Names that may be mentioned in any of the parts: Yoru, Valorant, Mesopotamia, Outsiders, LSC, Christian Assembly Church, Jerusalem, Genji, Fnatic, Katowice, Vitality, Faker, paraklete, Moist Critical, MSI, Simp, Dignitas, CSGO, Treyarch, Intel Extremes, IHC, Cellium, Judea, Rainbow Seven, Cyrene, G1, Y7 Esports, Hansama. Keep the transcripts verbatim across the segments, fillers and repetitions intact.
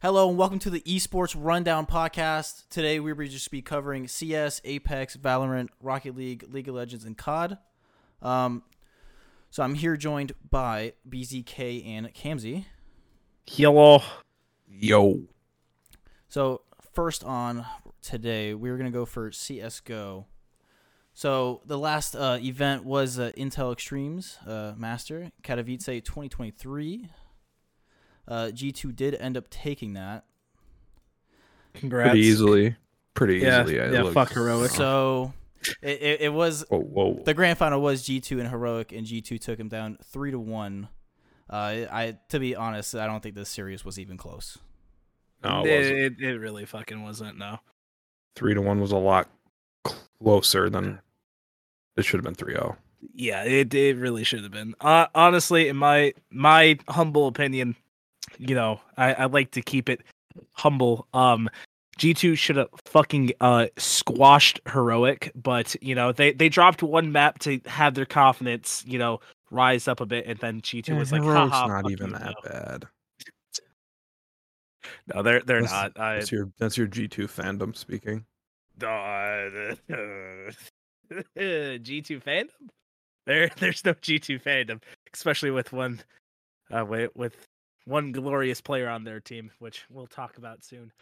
Hello and welcome to the Esports Rundown Podcast. Today we will just be covering C S, Apex, Valorant, Rocket League, League of Legends, and C O D. Um, so I'm here joined by B Z K and Kamzy. Hello. Yo. So first on today, we were going to go for C S G O. So the last uh, event was uh, Intel Extremes uh, Master, Katowice twenty twenty-three. Uh, G two did end up taking that. Congrats. Pretty easily. Pretty yeah, easily. I yeah, looked. Fuck Heroic. So it, it, it was whoa, whoa. The grand final was G two and Heroic, and G two took him down three to one. Uh, I to be honest, I don't think this series was even close. No, it wasn't. It, it really fucking wasn't. No, three to one was a lot closer than it should have been. Three zero. Yeah, it it really should have been. Uh, honestly, in my my humble opinion. You know, I, I like to keep it humble. Um, G two should have fucking uh, squashed Heroic, but, you know, they, they dropped one map to have their confidence, you know, rise up a bit, and then G two yeah, was like, haha. It's not even that no. bad. No, they're they're that's, not. I, that's, your, that's your G two fandom speaking. Uh, G two fandom? There, There's no G two fandom, especially with one... Uh, with... with One glorious player on their team, which we'll talk about soon.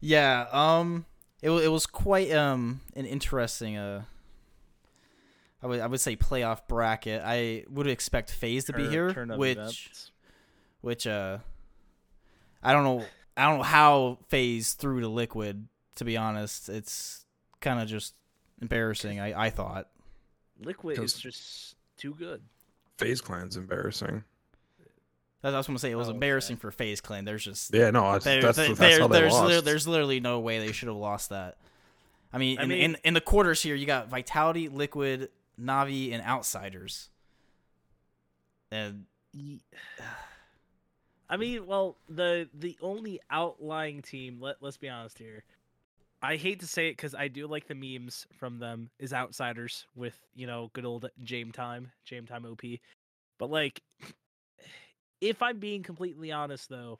Yeah, um, it it was quite um an interesting uh, I would I would say playoff bracket. I would expect FaZe to be here, turn up which, events. which uh, I don't know, I don't know how FaZe threw to Liquid. To be honest, it's kind of just embarrassing. I I thought Liquid is just too good. FaZe Clan's embarrassing. That's what I was going to say. It was oh, embarrassing okay. for FaZe Clan. There's just... Yeah, no, that's, there, that's, there, that's how they there's, lost. There, there's literally no way they should have lost that. I mean, I in, mean in, in the quarters here, you got Vitality, Liquid, Navi, and Outsiders. And... I mean, well, the the only outlying team, let, let's be honest here, I hate to say it because I do like the memes from them, is Outsiders with, you know, good old Jame time, Jame time O P. But, like... If I'm being completely honest, though,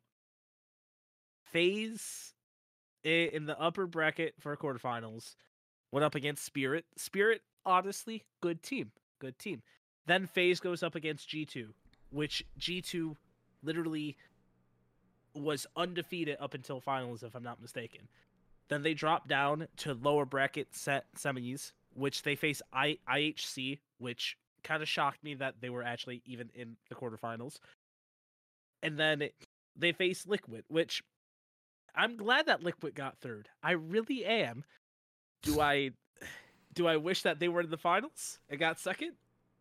FaZe in the upper bracket for quarterfinals went up against Spirit. Spirit, honestly, good team. Good team. Then FaZe goes up against G two, which G two literally was undefeated up until finals, if I'm not mistaken. Then they drop down to lower bracket set semis, which they face I- IHC, which kind of shocked me that they were actually even in the quarterfinals. And then they face Liquid, which I'm glad that Liquid got third. I really am. Do I do I wish that they were in the finals and got second?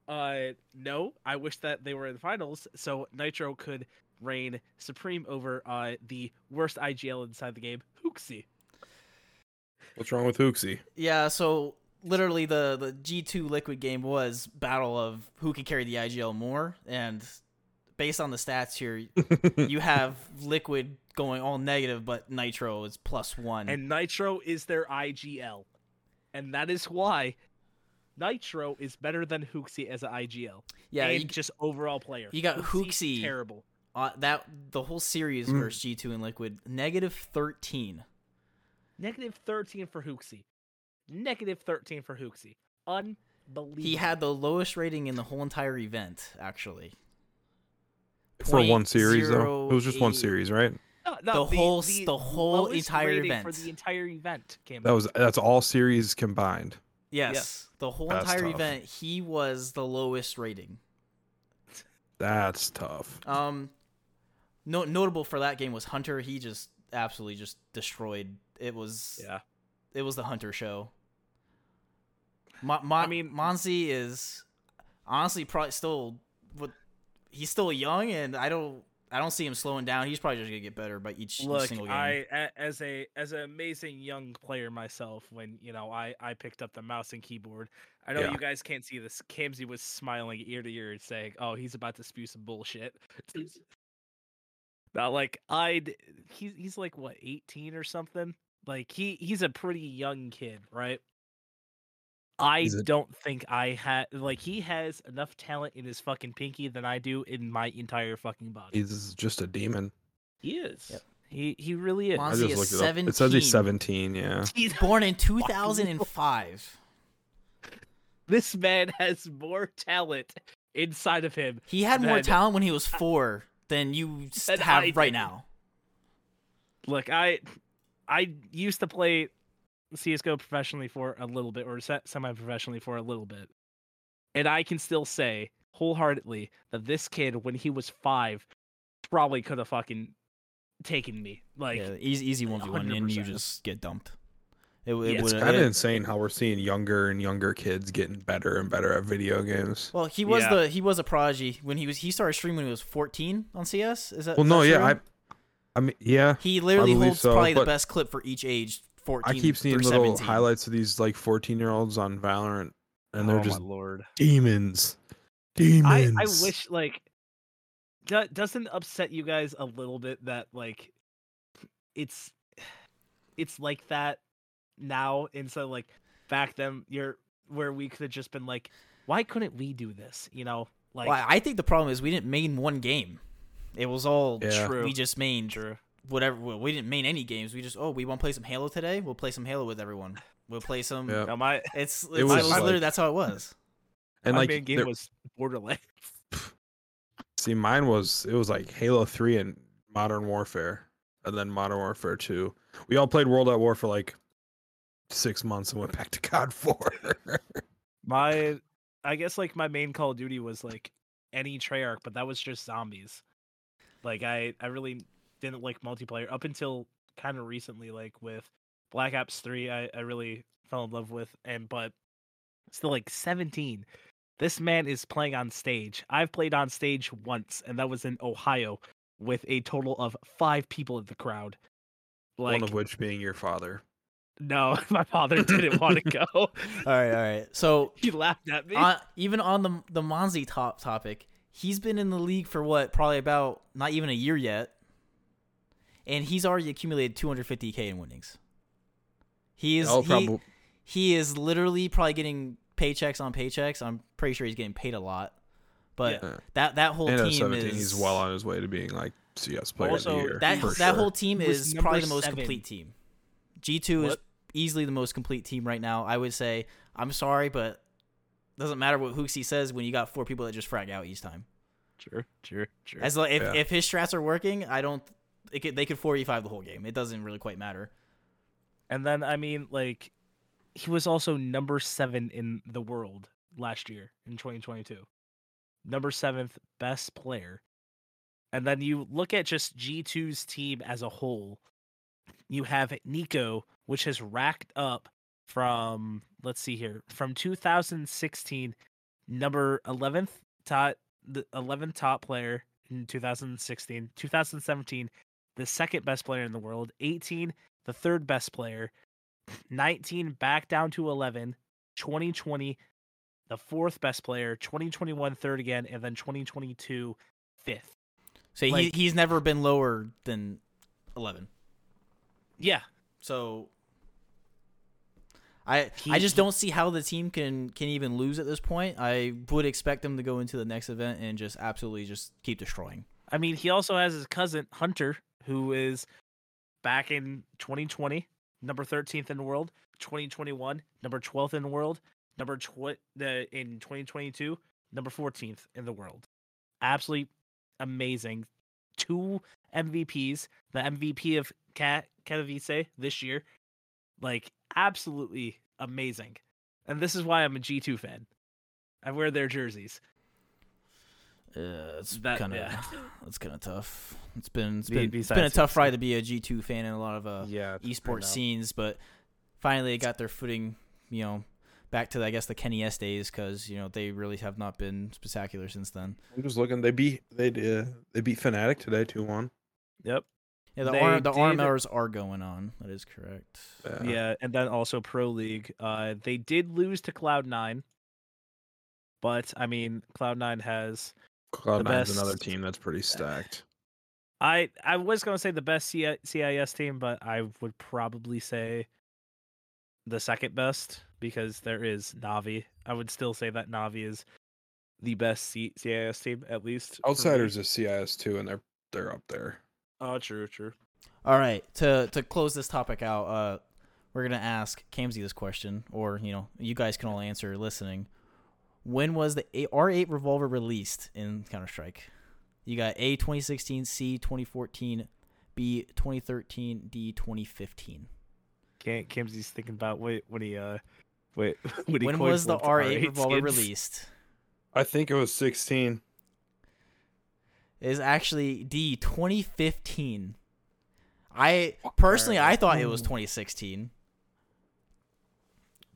Uh, no, I wish that they were in the finals so Nitro could reign supreme over uh, the worst I G L inside the game, Hooxi. What's wrong with Hooxi? Yeah, so literally the, the G two Liquid game was battle of who could carry the I G L more, and... Based on the stats here, you have Liquid going all negative, but Nitro is plus one. And Nitro is their I G L. And that is why Nitro is better than Hooxi as an I G L. Yeah, and you, just overall player. You got Hooxi. Terrible. Uh, that, the whole series mm. versus G two and Liquid, negative thirteen. negative thirteen for Hooxi. negative thirteen for Hooxi. Unbelievable. He had the lowest rating in the whole entire event, actually. For one series, though, it was just one series, right? No, no, the whole, the, the whole entire event. For the entire event, came that was that's all series combined. Yes, yes. The whole that's entire tough. event, he was the lowest rating. That's tough. Um, no, notable for that game was Hunter. He just absolutely just destroyed. It was yeah, it was the Hunter show. Mo- Mo- I mean, Monzi is honestly probably still with. He's still young, and I don't, I don't see him slowing down. He's probably just gonna get better by each Look, single game. I, as a, as an amazing young player myself, when you know I, I picked up the mouse and keyboard. I know yeah. you guys can't see this. Kamzy was smiling ear to ear, and saying, "Oh, he's about to spew some bullshit." Not like I'd. He's he's like what eighteen or something. Like he he's a pretty young kid, right? I don't think I had like he has enough talent in his fucking pinky than I do in my entire fucking body. He's just a demon. He is. Yep. He he really is. Monzi is seventeen. It, it says he's seventeen, yeah. He's born in two thousand five. This man has more talent inside of him. He had more talent when he was four than you than have I right did. now. Look, I I used to play C S G O professionally for a little bit, or semi-professionally for a little bit. And I can still say wholeheartedly that this kid, when he was five, probably could have fucking taken me. Like, yeah, easy, easy one v one, and you just get dumped. It, it yeah, it's kind of insane how we're seeing younger and younger kids getting better and better at video games. Well, he was yeah. the he was a prodigy when he was he started streaming when he was fourteen on C S. Is that well? Is no, that yeah, I, I mean, yeah. He literally holds so, probably the best clip for each age. fourteen. I keep seeing little seventeen. Highlights of these like fourteen-year-olds on Valorant, and they're oh, just my Lord. demons, demons. I, I wish like d- doesn't upset you guys a little bit that like it's it's like that. Now instead of like back then, you're where we could have just been like, why couldn't we do this? You know, like well, I think the problem is we didn't main one game. It was all yeah. true. We just mained true. whatever. Well, we didn't main any games. We just oh, we want to play some Halo today. We'll play some Halo with everyone. We'll play some. Yeah. No, my it's, it's it was literally like, that's how it was. And my like main game there, was Borderlands. See, mine was it was like Halo three and Modern Warfare, and then Modern Warfare two. We all played World at War for like. Six months and went back to C O D four. my, I guess like my main Call of Duty was like any Treyarch, but that was just zombies. Like I, I really didn't like multiplayer up until kind of recently. Like with Black Ops three, I, I really fell in love with. And but still like seventeen, this man is playing on stage. I've played on stage once, and that was in Ohio with a total of five people in the crowd. Like, one of which being your father. No, my father didn't want to go. all right, all right. So he laughed at me. On, even on the the Monzi top topic, he's been in the league for what? Probably about not even a year yet, and he's already accumulated two hundred fifty thousand in winnings. He is no he, he is literally probably getting paychecks on paychecks. I'm pretty sure he's getting paid a lot, but yeah. that that whole and team seventeen, is he's well on his way to being like C S player also, of the year. That that sure. whole team is probably the most seven. complete team. G two what? is easily the most complete team right now. I would say, I'm sorry, but it doesn't matter what Hooxi says when you got four people that just frag out each time. Sure, sure, sure. As like, if, yeah. if his strats are working, I don't. It could, they could four v five the whole game. It doesn't really quite matter. And then, I mean, like, he was also number seven in the world last year in twenty twenty-two. Number seventh best player. And then you look at just G two's team as a whole. You have Nico, which has racked up from, let's see here, from two thousand sixteen, number eleventh top, the eleventh top player in two thousand sixteen, two thousand seventeen, the second best player in the world, eighteen, the third best player, nineteen, back down to eleven, twenty twenty, the fourth best player, twenty twenty-one, third again, and then twenty twenty-two, fifth. So like, he, he's never been lower than eleven. Yeah. So I he, I just he, don't see how the team can, can even lose at this point. I would expect them to go into the next event and just absolutely just keep destroying. I mean, he also has his cousin, Hunter, who is back in twenty twenty, number thirteenth in the world, twenty twenty-one, number twelfth in the world, number tw- the, in twenty twenty-two, number fourteenth in the world. Absolutely amazing. Two M V Ps, the M V P of Cat Katowice this year, like absolutely amazing. And this is why I'm a G two fan. I wear their jerseys. Yeah, it's kind of yeah. it's kind of tough. It's been it's been, it's been a tough ride to be a G two fan in a lot of uh yeah, esports scenes, but finally they got their footing, you know, back to I guess the Kenny S days, because you know they really have not been spectacular since then. I'm just looking. They beat they uh, they beat Fnatic today two one. Yep. Yeah, the, R- the R M Rs are going on. That is correct. Yeah. yeah, and then also Pro League. Uh, they did lose to Cloud nine, but I mean, Cloud nine has Cloud nine is another team that's pretty stacked. I I was gonna say the best C I S team, but I would probably say the second best because there is Navi. I would still say that Navi is the best C I S team at least. Outsiders is C I S too, and they're they're up there. Oh, true, true. All right, to to close this topic out, uh, we're gonna ask Kamzy this question, or you know, you guys can all answer listening. When was the R eight revolver released in Counter Strike? You got A twenty sixteen, C twenty fourteen, B twenty thirteen, D twenty fifteen. Can't Kamzy's thinking about what what he uh what what he. When was the R eight revolver released? I think it was sixteen. It is actually D twenty fifteen. I personally, I thought it was twenty sixteen,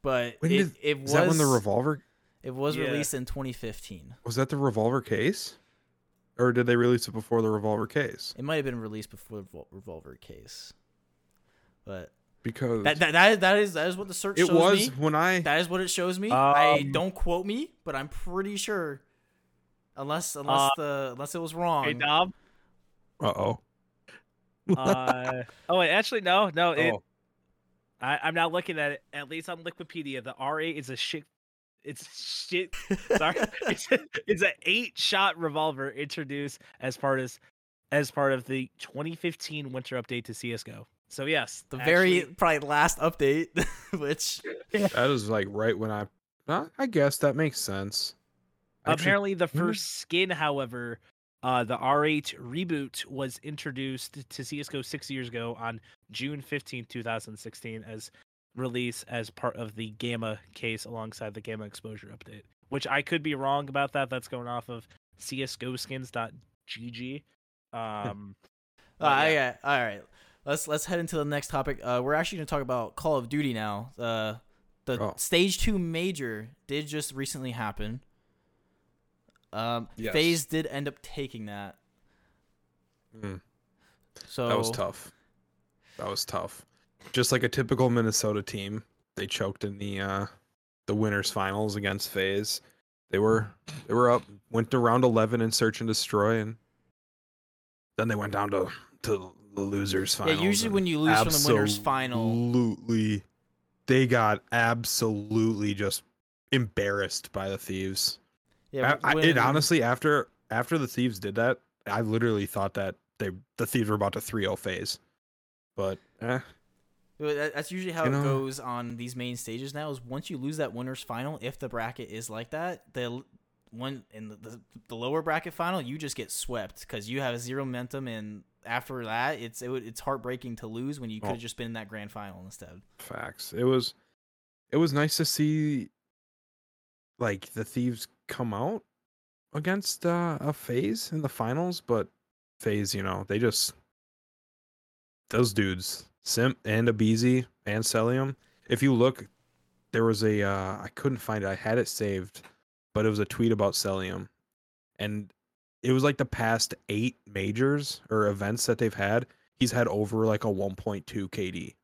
but when did, it, it was that when the revolver. It was yeah. released in twenty fifteen. Was that the revolver case, or did they release it before the revolver case? It might have been released before the revolver case, but because that that that is that is, that is what the search. It shows was me. When I. That is what it shows me. Um, I don't quote me, but I'm pretty sure, unless unless uh, the unless it was wrong. Hey Dom. Uh oh. uh, oh, wait, actually, no, no. It, oh. I, I'm not looking at it. At least on Liquipedia, the R eight is a shit. It's shit. Sorry, it's, a, it's an eight-shot revolver introduced as part as as part of the twenty fifteen winter update to C S G O. So yes, the actually, very probably last update, which that is like right when I. I guess that makes sense. Apparently, actually, the first skin, however. Uh, the R eight reboot was introduced to C S G O six years ago on June fifteenth, twenty sixteen, as release as part of the Gamma case alongside the Gamma Exposure update, which I could be wrong about that. That's going off of C S G O skins dot G G. Um, uh, yeah. I, all right. Let's let's head into the next topic. Uh, we're actually going to talk about Call of Duty now. Uh, the oh. Stage two Major did just recently happen. Um, yes. FaZe did end up taking that. Mm. So that was tough. That was tough. Just like a typical Minnesota team, they choked in the uh, the winners finals against FaZe. They were they were up, went to round eleven in search and destroy, and then they went down to to the losers finals. Yeah, usually when you lose from the winners final, absolutely, they got absolutely just embarrassed by the Thieves. Yeah, I, when... it honestly after after the Thieves did that, I literally thought that they the Thieves were about to three oh FaZe, but eh. That's usually how you it know... goes on these main stages now. Is once you lose that winners final, if the bracket is like that, the one in the, the, the lower bracket final, you just get swept because you have zero momentum, and after that, it's it, it's heartbreaking to lose when you could have oh. just been in that grand final instead. Facts. It was it was nice to see like the Thieves come out against uh, a FaZe in the finals, but FaZe, you know, they just those dudes, Simp and a B Z and Cellium. If you look, there was a uh, I couldn't find it. I had it saved, but it was a tweet about Cellium, and it was like the past eight majors or events that they've had. He's had over like a one point two K D.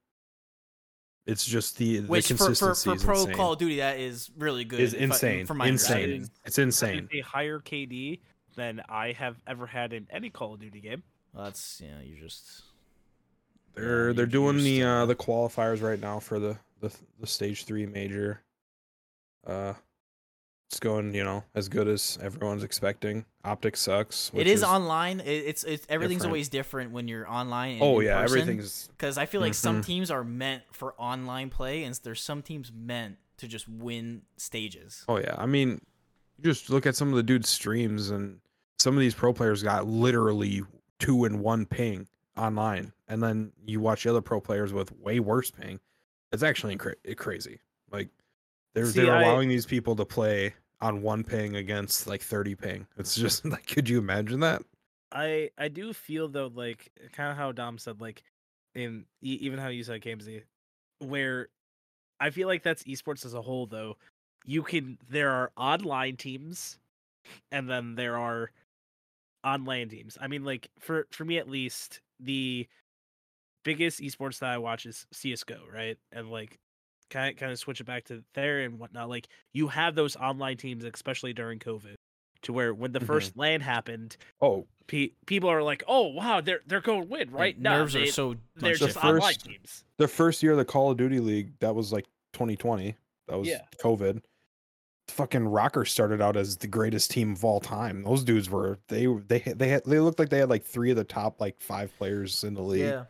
It's just the, the Which consistency for, for, for pro insane. Call of Duty, that is really good. It's insane. I, for my insane. It's insane. It's a higher K D than I have ever had in any Call of Duty game. Well, that's yeah. You just they're yeah, they're doing the uh, the qualifiers right now for the, the, the stage three major. Uh, it's going you know as good as everyone's expecting. Optic sucks. It is, is online. It, it's it's everything's different. Always different when you're online. And oh yeah, person. Everything's because I feel like mm-hmm. some teams are meant for online play, and there's some teams meant to just win stages. Oh yeah, I mean, you just look at some of the dudes' streams, and some of these pro players got literally two and one ping online, and then you watch the other pro players with way worse ping. It's actually incra- crazy. Like they're See, they're allowing I... these people to play on one ping against like thirty ping. It's just like, could you imagine that? I, I do feel though, like kind of how Dom said, like in even how you said Kamzy, where I feel like that's esports as a whole though. You can, there are online teams and then there are online teams. I mean, like for, for me, at least the biggest esports that I watch is C S G O. Right. And like, kind of, kind of switch it back to there and whatnot. Like you have those online teams, especially during COVID, to where when the mm-hmm. first LAN happened, oh, pe- people are like, "Oh wow, they're they're going to win right now." Nerves they, are so they're the just first, online teams. The first year of the Call of Duty League, that was like twenty twenty. That was yeah. COVID. fucking Rokkr started out as the greatest team of all time. Those dudes were they they they had, they looked like they had like three of the top like five players in the league. Yeah.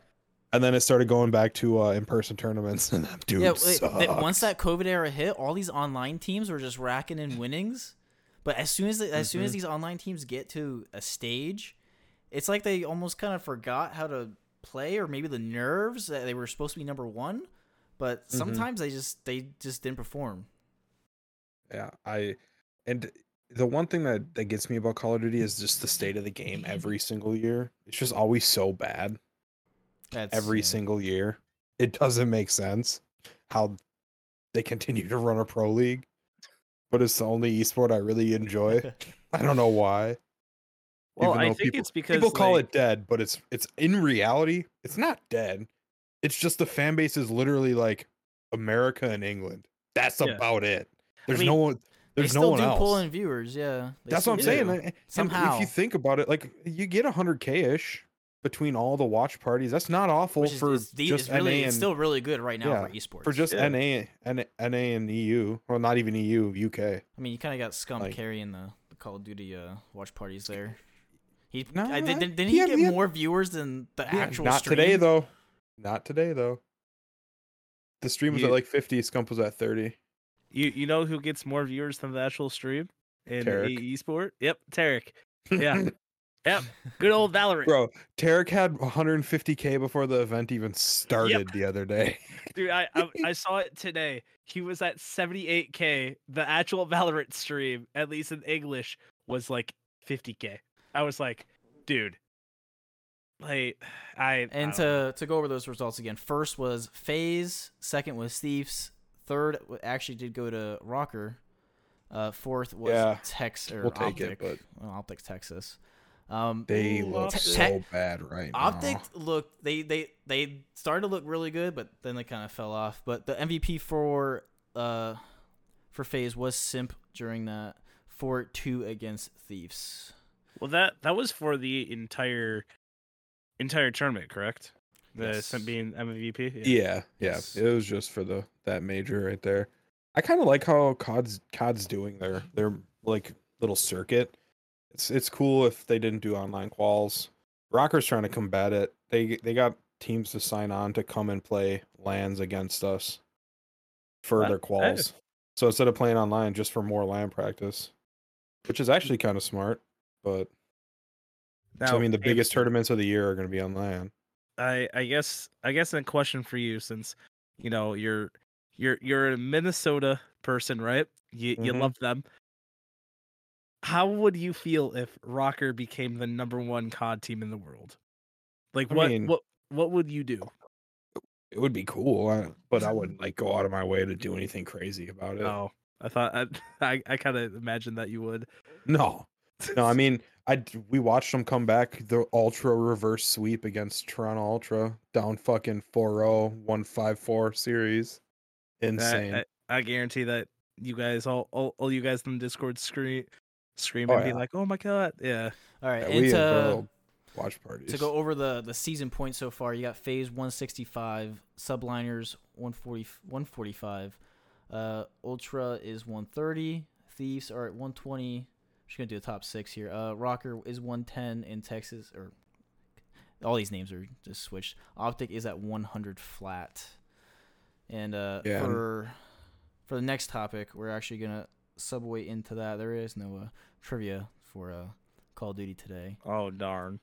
And then it started going back to uh, in-person tournaments, and that dude yeah, sucked. Once that COVID era hit, all these online teams were just racking in winnings. But as soon as they, as mm-hmm. soon as these online teams get to a stage, it's like they almost kind of forgot how to play, or maybe the nerves that they were supposed to be number one. But sometimes mm-hmm. they just they just didn't perform. Yeah, I and the one thing that, that gets me about Call of Duty is just the state of the game every single year. It's just always so bad. That's, every yeah. single year. It doesn't make sense how they continue to run a pro league, but it's the only esport I really enjoy. I don't know why. Well, I think people, it's because people call like, it dead, but it's it's in reality, it's not dead. It's just the fan base is literally like America and England. That's yeah. about it. There's I mean, no one. There's no one else. They still do pull in viewers, yeah. They That's what I'm do. saying. And somehow, if you think about it, like you get one hundred K ish between all the watch parties. That's not awful is, for it's, just it's really, N A. And, it's still really good right now yeah, for esports. For just yeah. N A, N A, N A and E U, well, not even E U, U K. I mean, you kind of got Scump like, carrying the, the Call of Duty uh, watch parties there. He no, I, didn't, didn't he, he get he had, more viewers than the yeah, actual not stream? Not today though. Not today though. The stream was you, at like fifty. Scump was at thirty. You you know who gets more viewers than the actual stream in esport? Yep, Tarek. Yeah. Yep. Good old Valorant. Bro, Tarek had one hundred fifty K before the event even started yep. the other day. Dude, I, I I saw it today. He was at seventy-eight K. The actual Valorant stream, at least in English, was like fifty K. I was like, dude. Like, I And I to, know. to go over those results again. First was FaZe, second was Thieves, third actually did go to Rokkr. Uh, fourth was yeah, Tex or we'll Optic. Take it, but... well, Optic, Texas. Um, they look te- so bad right Optic now. Optic looked they, they they started to look really good, but then they kind of fell off. But the M V P for uh for FaZe was Simp during that four two against Thieves. Well, that that was for the entire entire tournament, correct? The yes. Simp being M V P. Yeah, yeah, yeah. Yes. It was just for the that major right there. I kind of like how C O D's C O D's doing their their like little circuit. It's it's cool if they didn't do online quals. Rocker's trying to combat it. They they got teams to sign on to come and play LANs against us for that, their quals. So instead of playing online, just for more LAN practice, which is actually kind of smart. But now, so, I mean, the biggest tournaments of the year are going to be on LAN. I I guess I guess a question for you, since you know you're you're you're a Minnesota person, right? You mm-hmm. you love them. How would you feel if Rokkr became the number one C O D team in the world? Like, what, I mean, what, what would you do? It would be cool, but I wouldn't like go out of my way to do anything crazy about it. Oh, I thought I, I, I kind of imagined that you would. No, no, I mean, I we watched them come back the ultra reverse sweep against Toronto Ultra down fucking four oh, one five four series. Insane. I, I, I guarantee that you guys all, all, all you guys in the Discord screen. Scream and oh, be yeah. like, oh my god, yeah. All right, yeah, and to, watch parties. To go over the, the season points so far, you got FaZe one sixty-five, Subliners one forty, one forty-five, uh, Ultra is one thirty, Thieves are at one twenty. I'm just gonna do the top six here. Uh, Rokkr is one ten in Texas, or all these names are just switched. Optic is at one hundred flat, and uh, yeah. for for the next topic, we're actually gonna. Subway into that. There is no uh, trivia for uh, Call of Duty today. Oh darn!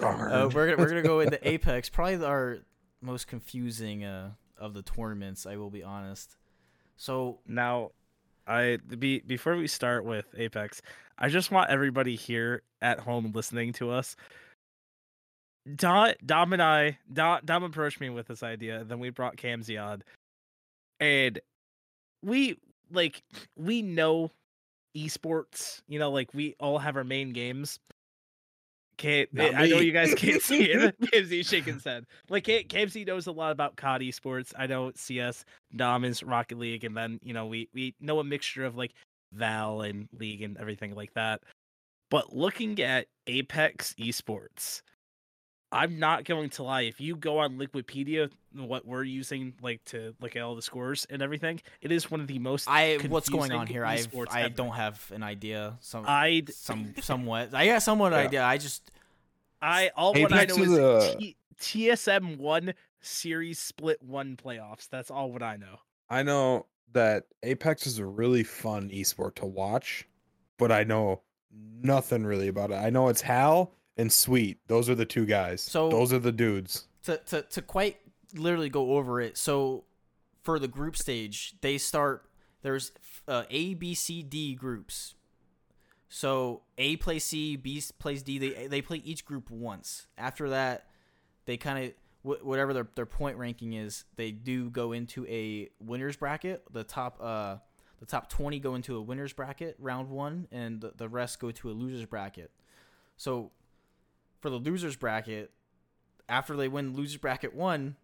darn. Uh, we're gonna, we're gonna go into Apex, probably our most confusing uh, of the tournaments. I will be honest. So now, I be before we start with Apex, I just want everybody here at home listening to us. Dom, Dom and I, Dom, Dom approached me with this idea, and then we brought Kamzy on, and we. Like, we know esports, you know, like, we all have our main games. Can't, I know you guys can't see it. K F C shaking said. Like, K F C knows a lot about C O D esports. I know C S, Dom is Rocket League, and then, you know, we, we know a mixture of, like, Val and League and everything like that. But looking at Apex esports, I'm not going to lie. If you go on Liquidpedia, what we're using like to look at all the scores and everything, it is one of the most. I what's going on here? I I don't have an idea. Some I some somewhat. I got somewhat yeah. idea. I just I all what I know is the... T- TSM one series split one playoffs. That's all what I know. I know that Apex is a really fun esport to watch, but I know nothing really about it. I know it's Hal and Sweet. Those are the two guys. So those are the dudes. To to to quite literally go over it. So for the group stage, they start. There's uh, A, B, C, D groups. So A plays C, B plays D. They they play each group once. After that, they kind of wh- whatever their their point ranking is. They do go into a winners bracket. The top uh the top twenty go into a winners bracket round one, and the, the rest go to a losers bracket. So for the losers bracket, after they win losers bracket one,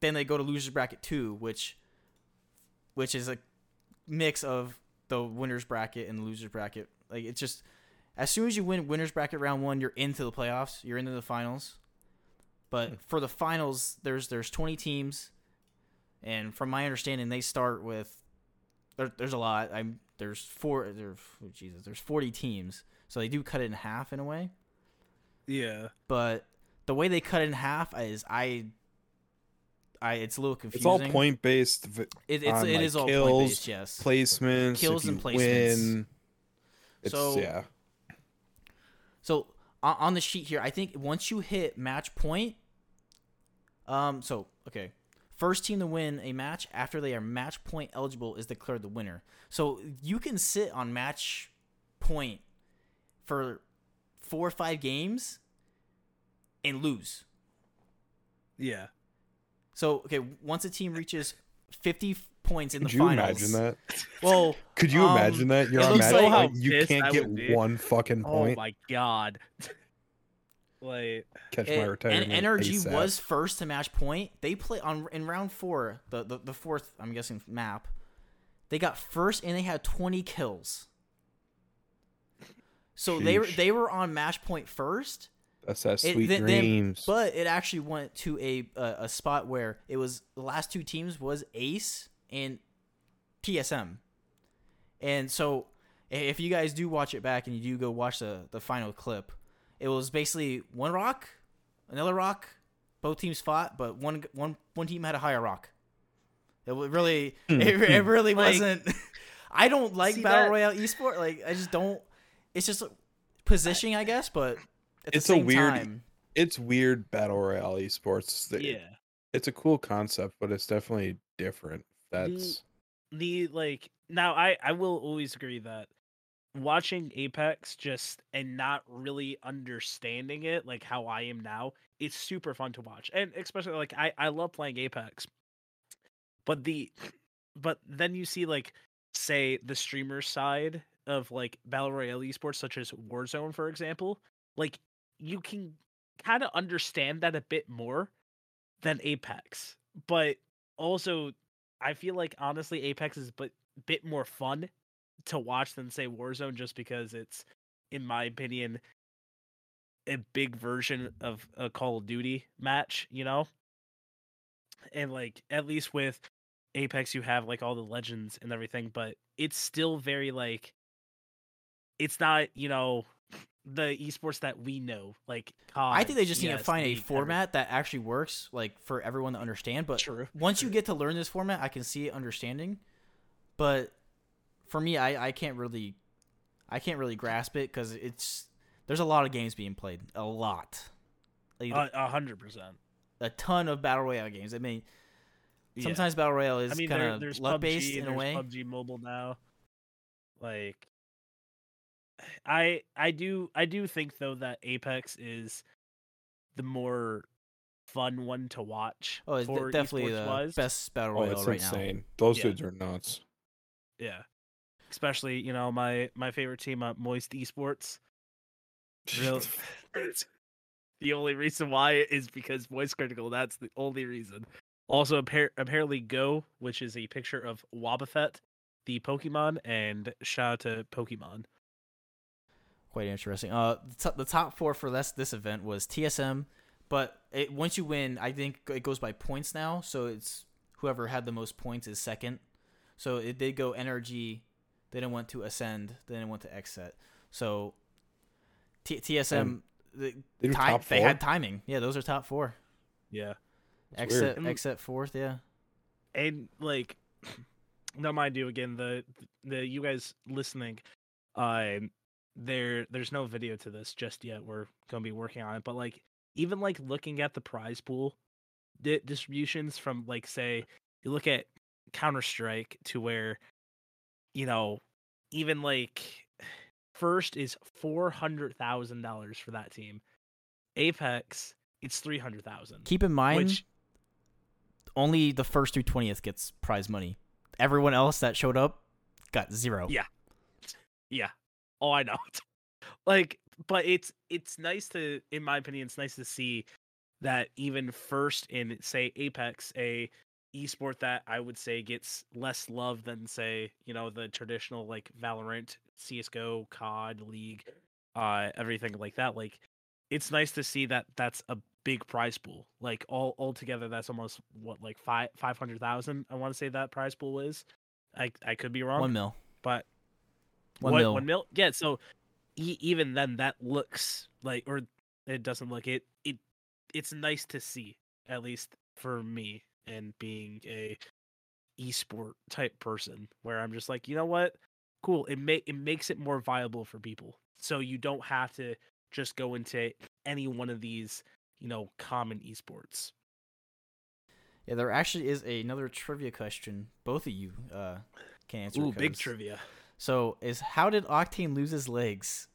then they go to losers bracket two, which which is a mix of the winners bracket and the losers bracket. Like, it's just as soon as you win winners bracket round one, you're into the playoffs, you're into the finals. But for the finals, there's there's twenty teams, and from my understanding, they start with there, there's a lot. I'm there's four there's oh Jesus, there's forty teams, so they do cut it in half in a way. Yeah, but the way they cut it in half is I, I it's a little confusing. It's all point based. It, it's on, it like, is all kills, point based. Yes, placements, kills, and placements. Win, it's, so yeah. So on the sheet here, I think once you hit match point, um, so okay, first team to win a match after they are match point eligible is declared the winner. So you can sit on match point for four or five games and lose. Yeah. So, okay, once a team reaches fifty points in the finals. Could you imagine that? Well, could you um, imagine that? You're on match point, like, you can't get one fucking point. Oh my god. Like, catch my retirement. And N R G was first to match point. They play on in round four, the, the the fourth, I'm guessing, map. They got first and they had twenty kills. So Sheesh. they were they were on match point first. That's that sweet it, they, dreams. They, but it actually went to a, a a spot where it was the last two teams was Ace and T S M, and so if you guys do watch it back and you do go watch the the final clip, it was basically one rock, another rock, both teams fought, but one one one team had a higher rock. It really it, it really like, wasn't. I don't like battle that? royale esport. Like I just don't. It's just positioning, I guess, but at it's the same a weird, time. It's weird battle royale esports. That, yeah, it's a cool concept, but it's definitely different. That's the, the like now. I, I will always agree that watching Apex just and not really understanding it, like how I am now, it's super fun to watch, and especially like I, I love playing Apex, but the but then you see like say the streamer side of like battle royale esports, such as Warzone, for example, like you can kind of understand that a bit more than Apex, but also I feel like honestly Apex is a bit more fun to watch than say Warzone, just because it's, in my opinion, a big version of a Call of Duty match, you know? And like at least with Apex you have like all the legends and everything, but it's still very like it's not, you know, the esports that we know. Like, COD, I think they just yes, need to find a format everything. that actually works, like for everyone to understand. But True. once True. you get to learn this format, I can see it understanding. But for me, I, I can't really, I can't really grasp it because it's there's a lot of games being played, a lot, a hundred percent, a ton of battle royale games. I mean, sometimes yeah. battle royale is I mean, kind there, of luck based in a way. P U B G Mobile now, like. I I do I do think though that Apex is the more fun one to watch. Oh, it's for definitely the wise. best battle royale oh, it's right insane. now. Those yeah. dudes are nuts. Yeah, especially you know my, my favorite team at Moist Esports. Real, the only reason why is because Moist Critical. That's the only reason. Also, apparently Go, which is a picture of Wobbuffet, the Pokemon, and shout out to Pokemon. Quite interesting. Uh, the top, the top four for this this event was T S M, But it, once you win, I think it goes by points now. So it's whoever had the most points is second. So it did go N R G. They didn't want to ascend. They didn't want to exit. So T- TSM, the, they, time, they had timing. Yeah, those are top four. Yeah. That's exit weird. Exit fourth, yeah. And, like, now mind you, again, the, the you guys listening, uh, there there's no video to this just yet. We're going to be working on it. But, like, even, like, looking at the prize pool di- distributions from, like, say, you look at Counter-Strike to where, you know, even, like, first is four hundred thousand dollars for that team. Apex, it's three hundred thousand dollars. Keep in mind, which... only the first through twentieth gets prize money. Everyone else that showed up got zero. Yeah. Yeah. Oh, I know. Like, but it's it's nice to, in my opinion, it's nice to see that even first in, say, Apex, a esport that I would say gets less love than, say, you know, the traditional, like, Valorant, C S G O, C O D, League, uh, everything like that. Like, it's nice to see that that's a big prize pool. Like, all all together, that's almost what, like, five five hundred thousand. I want to say that prize pool is. I I could be wrong. One mil, but one, one mil. One mil. Yeah. So e- even then, that looks like, or it doesn't look it. It it's nice to see, at least for me, and being a esport type person, where I'm just like, you know what, cool. It may it makes it more viable for people, so you don't have to just go into any one of these, you know, common esports. Yeah, there actually is a, another trivia question both of you uh, can answer. Ooh, big trivia. So, is how did Octane lose his legs?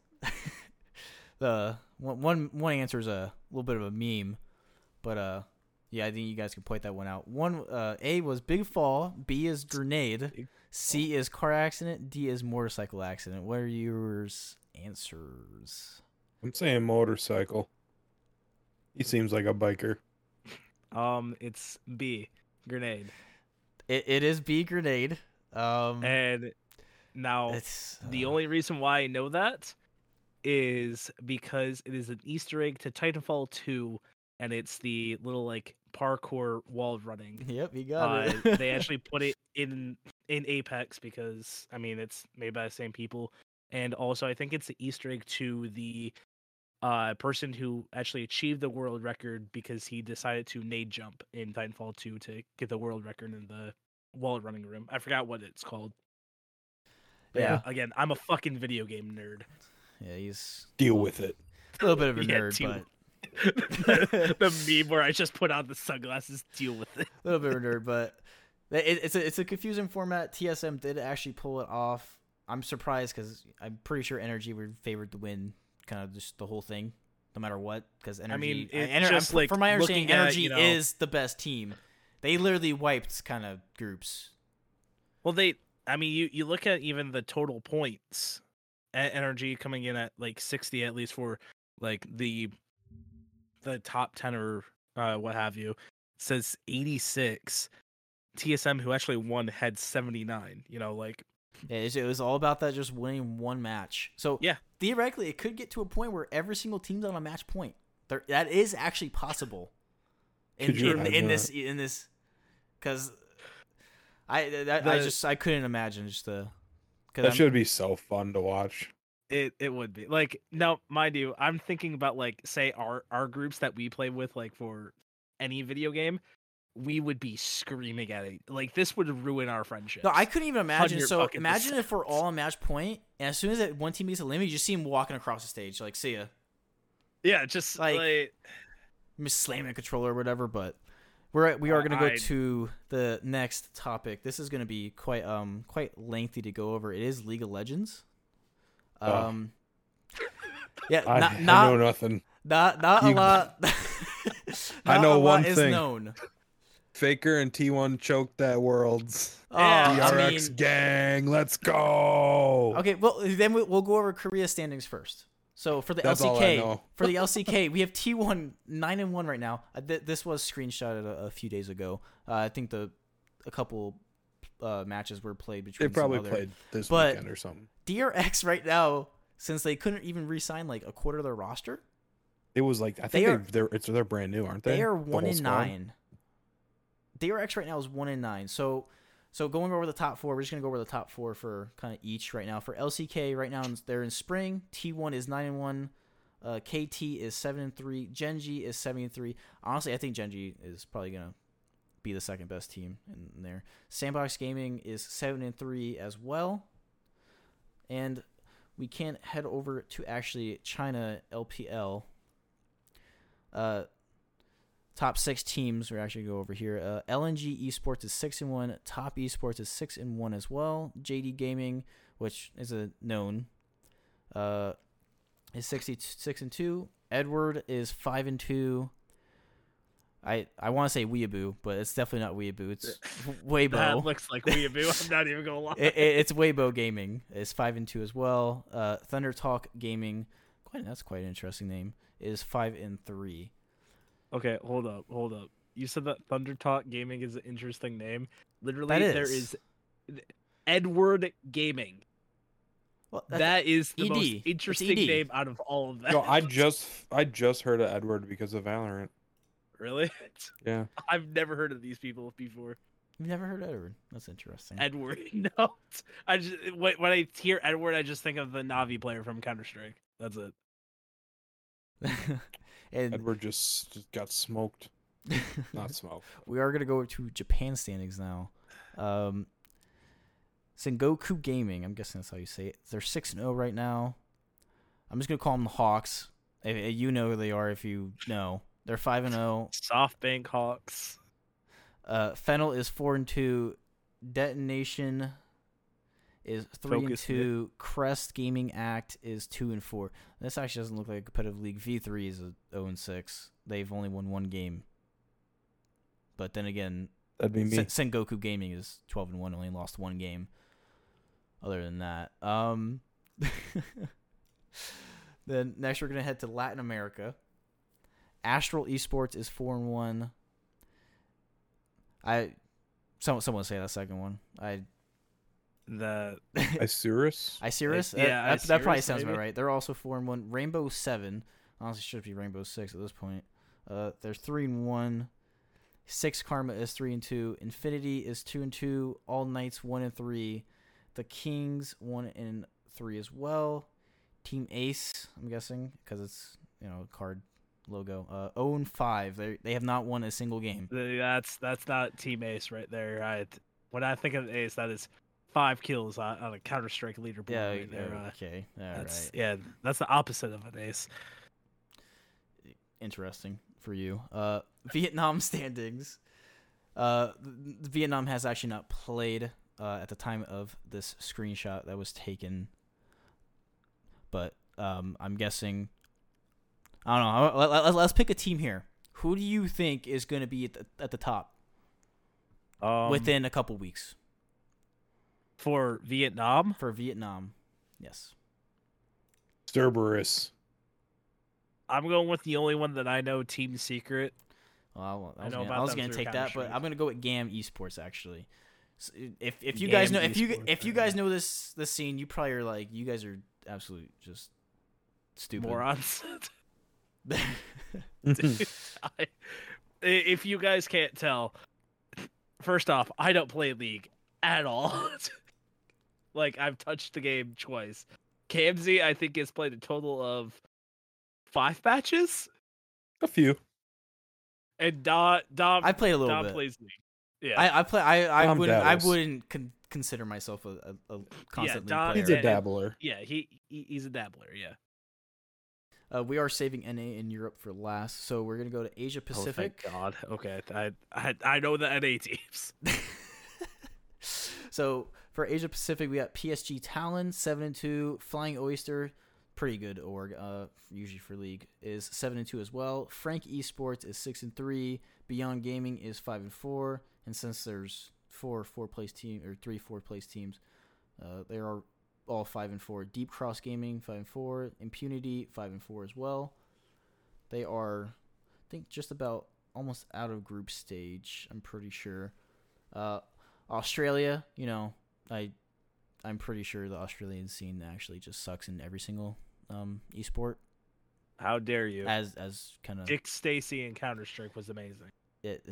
the one, one, one answer is a little bit of a meme, but uh, yeah, I think you guys can point that one out. One uh, A was big fall, B is grenade, C is car accident, D is motorcycle accident. What are your answers? I'm saying motorcycle. He seems like a biker. Um, it's B, grenade. It it is B, grenade. Um, and now it's, uh... the only reason why I know that is because it is an Easter egg to Titanfall two, and it's the little, like, parkour wall running. Yep, you got uh, it. They actually put it in in Apex because, I mean, it's made by the same people. And also, I think it's the Easter egg to the uh, person who actually achieved the world record because he decided to nade jump in Titanfall two to get the world record in the wall running room. I forgot what it's called. But yeah. yeah. Again, I'm a fucking video game nerd. Yeah, he's... Deal with it. A little bit of a yeah, nerd, deal... but... the, the meme where I just put on the sunglasses, deal with it. A little bit of a nerd, but it, it's, a, it's a confusing format. T S M did actually pull it off. I'm surprised because I'm pretty sure Energy were favored to win kind of just the whole thing, no matter what. Because Energy, I mean, I, ener- just like from my understanding, at, Energy you know, is the best team. They literally wiped kind of groups. Well, they, I mean, you, you look at even the total points, Energy coming in at like sixty at least for like the the top ten or uh, what have you. It says eighty-six. T S M, who actually won, had seventy-nine. You know, like. It was all about that just winning one match. So yeah, theoretically, it could get to a point where every single team's on a match point. There, that is actually possible. In, in, in this, in this, because I that, the, I just I couldn't imagine just the. That I'm, should be so fun to watch. It it would be like now, mind you, I'm thinking about like say our our groups that we play with like for any video game. We would be screaming at it. Like, this would ruin our friendship. No, I couldn't even imagine. So, imagine if we're all on match point, and as soon as that one team gets eliminated, you just see him walking across the stage. Like, see ya. Yeah, just like. like... I'm slamming a controller or whatever, but we're at, we are going to go to the next topic. This is going to be quite um quite lengthy to go over. It is League of Legends. Um, oh. Yeah, I, not, I not, know nothing. Not, not you... a lot. not I know a one lot thing. Is known. Faker and T one choked at Worlds. Oh, D R X I mean, gang, let's go. Okay, well then we'll go over Korea standings first. So for the That's L C K, for the L C K, we have T one nine and one right now. This was screenshotted a, a few days ago. Uh, I think the a couple uh, matches were played between. They probably other, played this but weekend or something. D R X right now, since they couldn't even re-sign like a quarter of their roster, It was like I think they are, they, they're it's they're brand new, aren't they? They are one the in squad? nine. D R X right now is one in nine. So, so going over the top four, we're just gonna go over the top four for kind of each right now. For L C K right now, they're in spring. T one is nine and one. Uh, K T is seven and three. Genji is seven and three. Honestly, I think Genji is probably gonna be the second best team in there. Sandbox Gaming is seven and three as well. And we can head over to actually China L P L. Uh, top six teams. We're actually go over here. Uh, L N G Esports is six and one. Top Esports is six and one as well. J D Gaming, which is a known, uh, is sixty-six and two. Edward is five and two. I, I want to say Weeaboo, but it's definitely not Weeaboo. It's Weibo. That looks like Weeaboo. I'm not even going to lie. It, it, it's Weibo Gaming. It's five and two as well. Uh, Thunder Talk Gaming, quite that's quite an interesting name, is five and three. Okay, hold up. Hold up. You said that Thunder Talk Gaming is an interesting name. Literally, is. there is Edward Gaming. Well, that is the E D. Most interesting name out of all of that. Yo, I just I just heard of Edward because of Valorant. Really? Yeah. I've never heard of these people before. You've never heard of Edward? That's interesting. Edward? No. I just when I hear Edward, I just think of the Navi player from Counter-Strike. That's it. and Edward just, just got smoked. Not smoked. We are gonna go to Japan standings now. Um, Sengoku Gaming. I'm guessing that's how you say it. They're six and zero right now. I'm just gonna call them the Hawks. You know who they are if you know. They're five and zero. SoftBank Hawks. Uh, Fennel is four and two. Detonation is three Focus and two. It. Crest Gaming Act is two and four. This actually doesn't look like a competitive league. V three is zero and six. They've only won one game. But then again, that'd be me. Sengoku Gaming is twelve and one. Only lost one game. Other than that, um, then next we're gonna head to Latin America. Astral Esports is four and one. I, someone someone say that second one. I, the Isurus. Isurus. Yeah, that, Isurus, that probably sounds maybe. about right. They're also four and one. Rainbow Seven. Honestly, should be Rainbow Six at this point. Uh, they're three and one. Six Karma is three and two. Infinity is two and two. All Knights one and three. The Kings one and three as well. Team Ace. I'm guessing because it's you know card. Logo. Uh, zero and five. They they have not won a single game. That's that's not Team Ace right there. I when I think of Ace, that is five kills on, on a Counter Strike leaderboard. Yeah. Right there. Okay. Uh, all that's, right. Yeah. That's the opposite of an Ace. Interesting for you. Uh, Vietnam standings. Uh, Vietnam has actually not played uh, at the time of this screenshot that was taken, but um, I'm guessing. I don't know. Let's pick a team here. Who do you think is going to be at the, at the top um, within a couple weeks? For Vietnam? For Vietnam, yes. Cerberus. I'm going with the only one that I know, Team Secret. Well, I, I, know gonna, about I was going to take that, but I'm going to go with G A M Esports actually. So if if you G A M guys know if you if you guys know this this scene, you probably are like you guys are absolutely just stupid morons. Dude, I, if you guys can't tell, first off, I don't play League at all. Like, I've touched the game twice. Kamzy, I think, has played a total of five matches? A few. And Dom... Dom I play a little Dom bit. Dom plays League. Yeah. I, I play. I, I wouldn't, I wouldn't con- consider myself a, a, a constant yeah, League Dom, player. He's a dabbler. And, yeah, he, he he's a dabbler, yeah. Uh, we are saving N A in Europe for last, so we're gonna go to Asia Pacific. Oh, thank God. Okay, I I, I know the N A teams. So for Asia Pacific, we got P S G Talon seven and two, Flying Oyster, pretty good org. Uh, usually for league is seven and two as well. Frank Esports is six and three. Beyond Gaming is five and four. And since there's four four place team or three four place teams, uh, there are. All five and four. Deep Cross Gaming five and four. Impunity five and four as well. They are, I think, just about almost out of group stage. I'm pretty sure. Uh, Australia, you know, I, I'm pretty sure the Australian scene actually just sucks in every single um esport. How dare you? As as kind of Dick Stacy in Counter-Strike was amazing. It,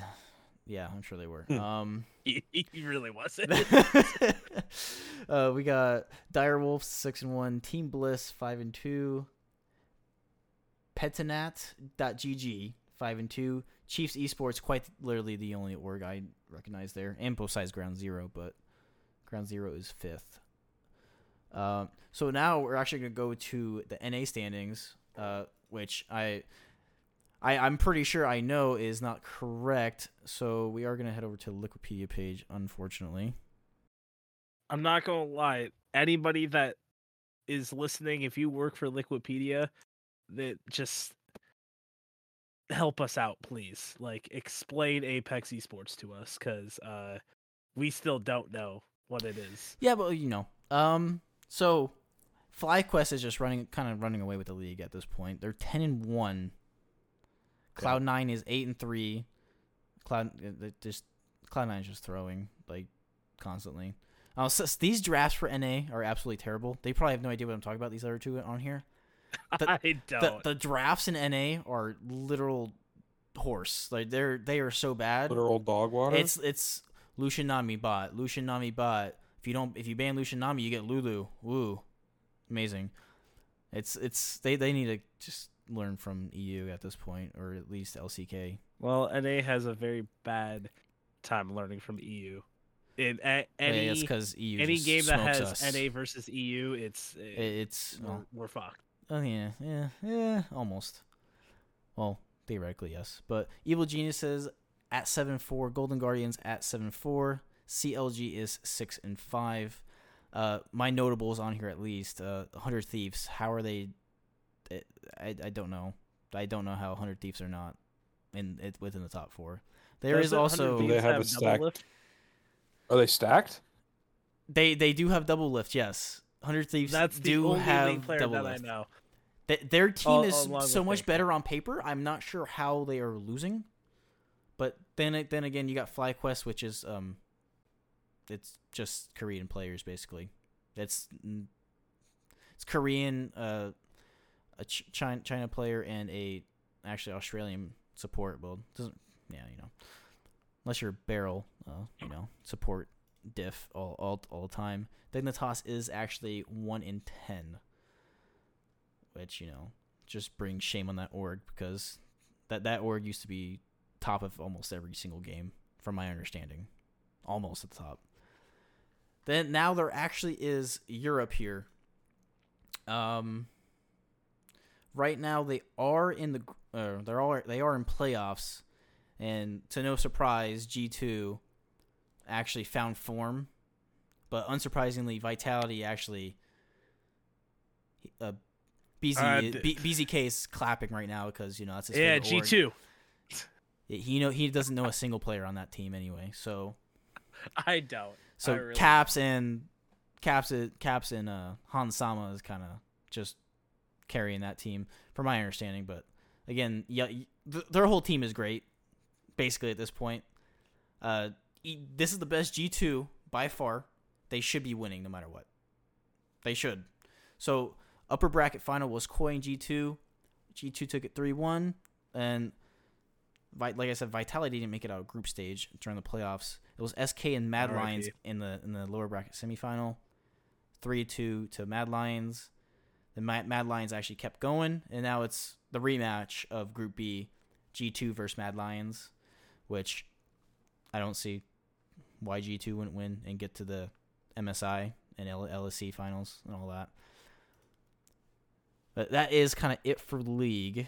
yeah, I'm sure they were. Um, he, he really wasn't. uh, we got Direwolf six and one, Team Bliss five and two, Petanat dot G G five and two, Chiefs Esports quite literally the only org I recognize there, and besides Ground Zero, but Ground Zero is fifth. Um, so now we're actually going to go to the N A standings, uh, which I, I, I'm pretty sure I know is not correct. So we are going to head over to the Liquipedia page, unfortunately. I'm not going to lie. Anybody that is listening, if you work for Liquipedia, that just help us out, please. Like, explain Apex Esports to us, because uh, we still don't know what it is. Yeah, but you know. Um... So, FlyQuest is just running, kind of running away with the league at this point. They're ten and one. Cloud nine is eight and three. Cloud, just Cloud nine is just throwing like constantly. Uh, so these drafts for N A are absolutely terrible. They probably have no idea what I'm talking about. These other two on here. The, I don't. The, the drafts in N A are literal horse. Like they're they are so bad. Literal dog water. It's it's Lucian Nami bot. Lucian Nami bot. If you don't, if you ban Lucian Nami, you get Lulu. Woo, amazing! It's it's they, they need to just learn from E U at this point, or at least L C K. Well, N A has a very bad time learning from E U. In a, any it's because E U any just game that has us. N A versus E U, it's it, it's we're, well, we're fucked. Oh yeah, yeah, yeah, almost. Well, theoretically yes, but Evil Geniuses at seven four, Golden Guardians at seven four. C L G is six and five. Uh, my notables on here at least. Uh, Hunter Thieves. How are they? I, I I don't know. I don't know how Hunter Thieves are not in it within the top four. There Does is also do they have, have a stacked. Lift? Are they stacked? They they do have double lift. Yes, Hunter Thieves That's do the only have player double that lift. I know. Th- their team all, is all so much better on paper. I'm not sure how they are losing. But then then again, you got FlyQuest, which is um. It's just Korean players, basically. It's it's Korean, uh, a Ch- China, China player, and a actually Australian support. Well, doesn't yeah, you know, unless you're barrel, uh, you know, support diff all all all the time. Dignitas is actually one in ten, which you know just brings shame on that org because that that org used to be top of almost every single game, from my understanding, almost at the top. Then now there actually is Europe here. Um, right now they are in the uh, they're all they are in playoffs, and to no surprise, G two actually found form, but unsurprisingly, Vitality actually uh, B Z uh, B- BZK is clapping right now because you know that's his yeah G two. Org. He know he doesn't know a single player on that team anyway, so. I doubt. So I really Caps and Caps Caps and uh, Hansama is kind of just carrying that team, from my understanding. But again, yeah, th- their whole team is great, basically at this point. Uh, e- this is the best G two by far. They should be winning no matter what. They should. So upper bracket final was Koi and G two. G two took it three one, and like I said, Vitality didn't make it out of group stage during the playoffs. It was S K and Mad Lions in the in the lower bracket semifinal, three two to Mad Lions. The Mad, Mad Lions actually kept going, and now it's the rematch of Group B, G two versus Mad Lions, which I don't see why G two wouldn't win and get to the M S I and L S C finals and all that. But that is kind of it for league.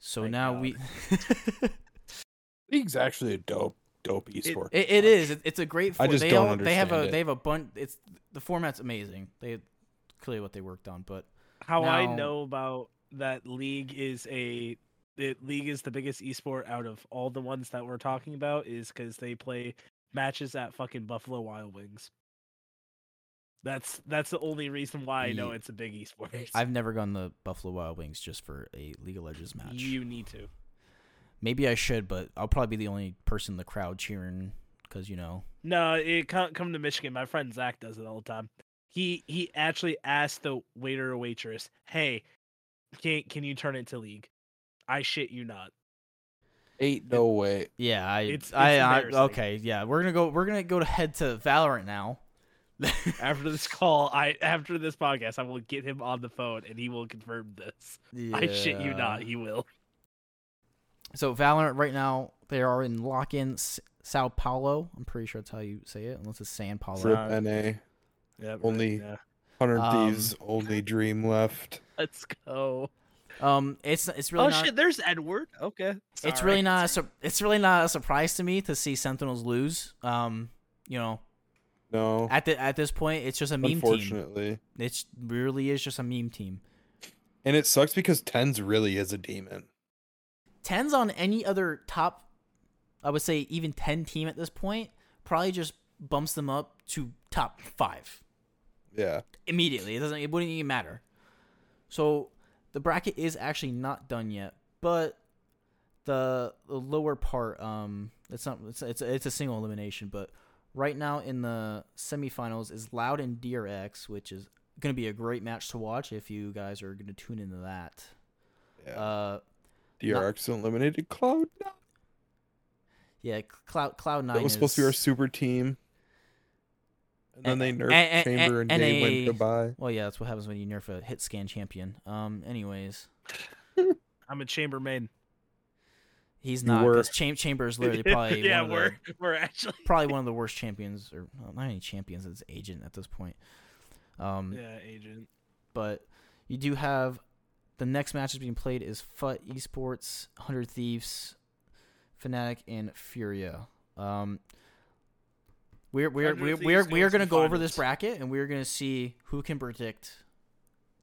So Thank now God. we league's actually a dope. Dope esports. It, it, it is. It, it's a great. For- I just they don't all, understand They have a. It. They have a bunch. It's the format's amazing. They clearly what they worked on, but how now, I know about that league is a. The league is the biggest esport out of all the ones that we're talking about is because they play matches at fucking Buffalo Wild Wings. That's that's the only reason why I know yeah. it's a big esport. I've never gone to Buffalo Wild Wings just for a League of Legends match. You need to. Maybe I should, but I'll probably be the only person in the crowd cheering because, you know. No, it can't come to Michigan. My friend Zach does it all the time. He he actually asked the waiter or waitress, hey, Can can you turn it to league? I shit you not. Ain't no way. Yeah, I. It's, it's I, I. Okay, yeah, we're gonna go. We're gonna go to head to Valorant now. After this call, I after this podcast, I will get him on the phone and he will confirm this. Yeah. I shit you not, he will. So Valorant right now, they are in lock-in Sao Paulo. I'm pretty sure that's how you say it, unless it's San Paulo. Rip N A. Yeah, only yeah. one hundred um, Thieves, only dream left. Let's go. Um, it's it's really. Oh not, shit! There's Edward. Okay. Sorry. It's really not. A su- it's really not a surprise to me to see Sentinels lose. Um, you know. No. At the at this point, it's just a meme team. Unfortunately, it really is just a meme team. And it sucks because Tenz really is a demon. Tenz on any other top, I would say even ten team at this point probably just bumps them up to top five. Yeah. Immediately, it doesn't. It wouldn't even matter. So the bracket is actually not done yet, but the, the lower part, um, it's not. It's it's it's a single elimination, but. Right now in the semifinals is Loud and D R X, which is going to be a great match to watch if you guys are going to tune into that. Yeah. Uh, D R X not... eliminated Cloud nine. Yeah, Cloud Cloud nine. That was is... supposed to be our super team. And then they nerfed and, and, Chamber and, and, and they went goodbye. Well, yeah, that's what happens when you nerf a hit scan champion. Um. Anyways. I'm a Chamber main. He's not, because Cham- Chamber is literally probably yeah, one of we're, the, we're actually... probably one of the worst champions, or well, not any champions, it's agent at this point. Um, yeah, agent. But you do have the next match that's being played is F U T Esports, one hundred Thieves, Fnatic, and Furia. Um, we're we're we're we're we're going to go over this bracket, and we're going to see who can predict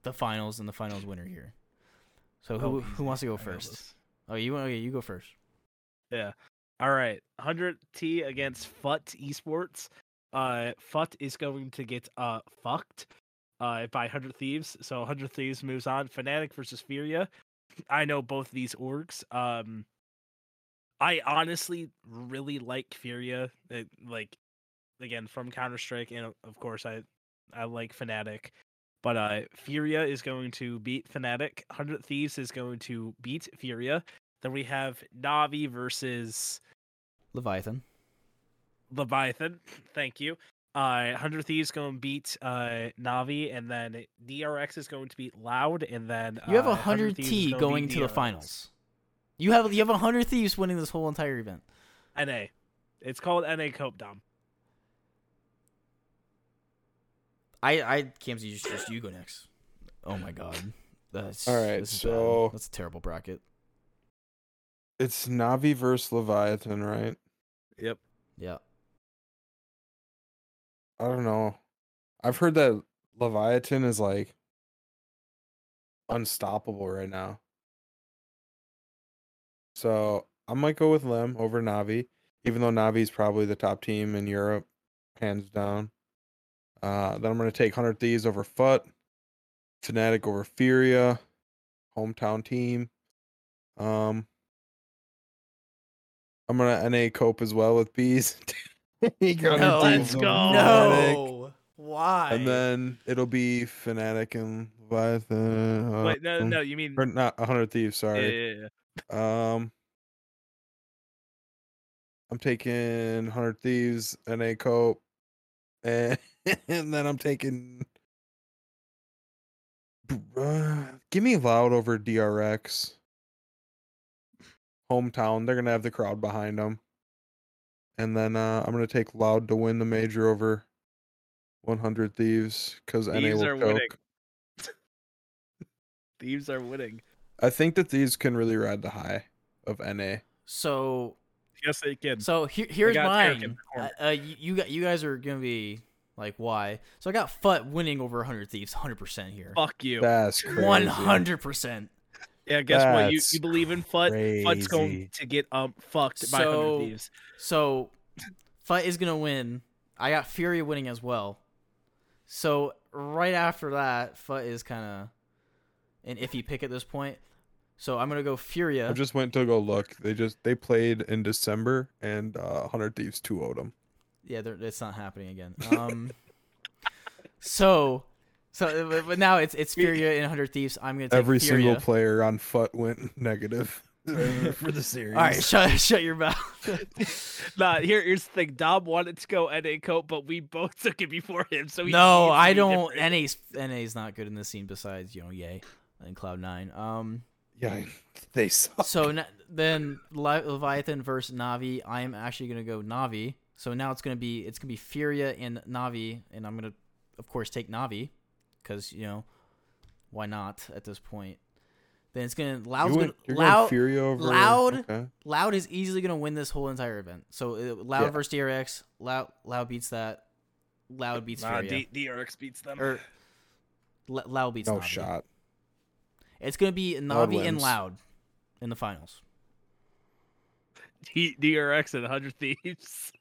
the finals and the finals winner here. So who who wants to go first? Oh, you okay, you go first. Yeah. All right. one hundred T against F U T Esports. Uh, F U T is going to get uh fucked uh by one hundred Thieves. So one hundred Thieves moves on. Fnatic versus Furia. I know both these orgs. Um, I honestly really like Furia. It, like, again, from Counter-Strike, and of course I I like Fnatic. But uh, Furia is going to beat Fnatic. one hundred Thieves is going to beat Furia. Then we have Navi versus... Leviathan. Leviathan. Thank you. Uh, one hundred Thieves going to beat uh, Navi, and then D R X is going to beat Loud, and then... Uh, you have one hundred, one hundred T going, going to the finals. You have you have one hundred Thieves winning this whole entire event. N A. It's called N A Cope Dom. I, I Kamzy, you just you go next. Oh my god, that's all right. So bad. That's a terrible bracket. It's Navi versus Leviathan, right? Yep. Yeah. I don't know. I've heard that Leviathan is like unstoppable right now. So I might go with Lem over Navi, even though Navi's probably the top team in Europe, hands down. Uh, then I'm going to take one hundred Thieves over F U T, Fnatic over Furia, hometown team. Um, I'm going to N A Cope as well with B's. No, let's go. No. Why? And then it'll be Fnatic and Leviathan. Uh, Wait, no, no, you mean... Or not one hundred Thieves, sorry. Yeah, yeah, yeah. Um, I'm taking one hundred Thieves, N A Cope, and... And then I'm taking. Uh, give me Loud over D R X. Hometown. They're going to have the crowd behind them. And then uh, I'm going to take Loud to win the major over one hundred Thieves. Because N A will choke. Winning. Thieves are winning. I think that Thieves can really ride the high of N A. So. Yes, they can. So here, here's mine. Uh, you, you guys are going to be. Like, why? So I got F U T winning over one hundred Thieves one hundred percent here. Fuck you. That's crazy. one hundred percent. Yeah, guess That's what? You, you believe in F U T? Crazy. FUT's going to get um, fucked so, by one hundred Thieves. So F U T is going to win. I got Fury winning as well. So right after that, F U T is kind of an iffy pick at this point. So I'm going to go Furia. I just went to go look. They just they played in December, and uh, one hundred Thieves two oh'd them. Yeah, it's not happening again. Um, so, So but now it's it's Furia and Hunter Thieves. I'm gonna take every Furia. Single player on F U T went negative for the series. All right, shut shut your mouth. Nah, here, here's the thing. Dom wanted to go N A coat, but we both took it before him. So he no, I don't. N A's N A's not good in this scene. Besides, you know, Yay and Cloud nine. Um, yeah, they suck. So na- then Le- Leviathan versus Navi. I am actually gonna go Navi. So now it's gonna be it's gonna be Furia and Navi, and I'm gonna of course take Navi because you know why not at this point. Then it's gonna Loud's went, gonna, loud going over, loud okay. Loud is easily gonna win this whole entire event. So uh, Loud yeah. versus D R X. Loud Loud beats that. Loud beats nah, Furia. D- DRX beats them. Or, L- Loud beats. No Navi. Shot. It's gonna be Navi and Loud in the finals. D- DRX and one hundred Thieves.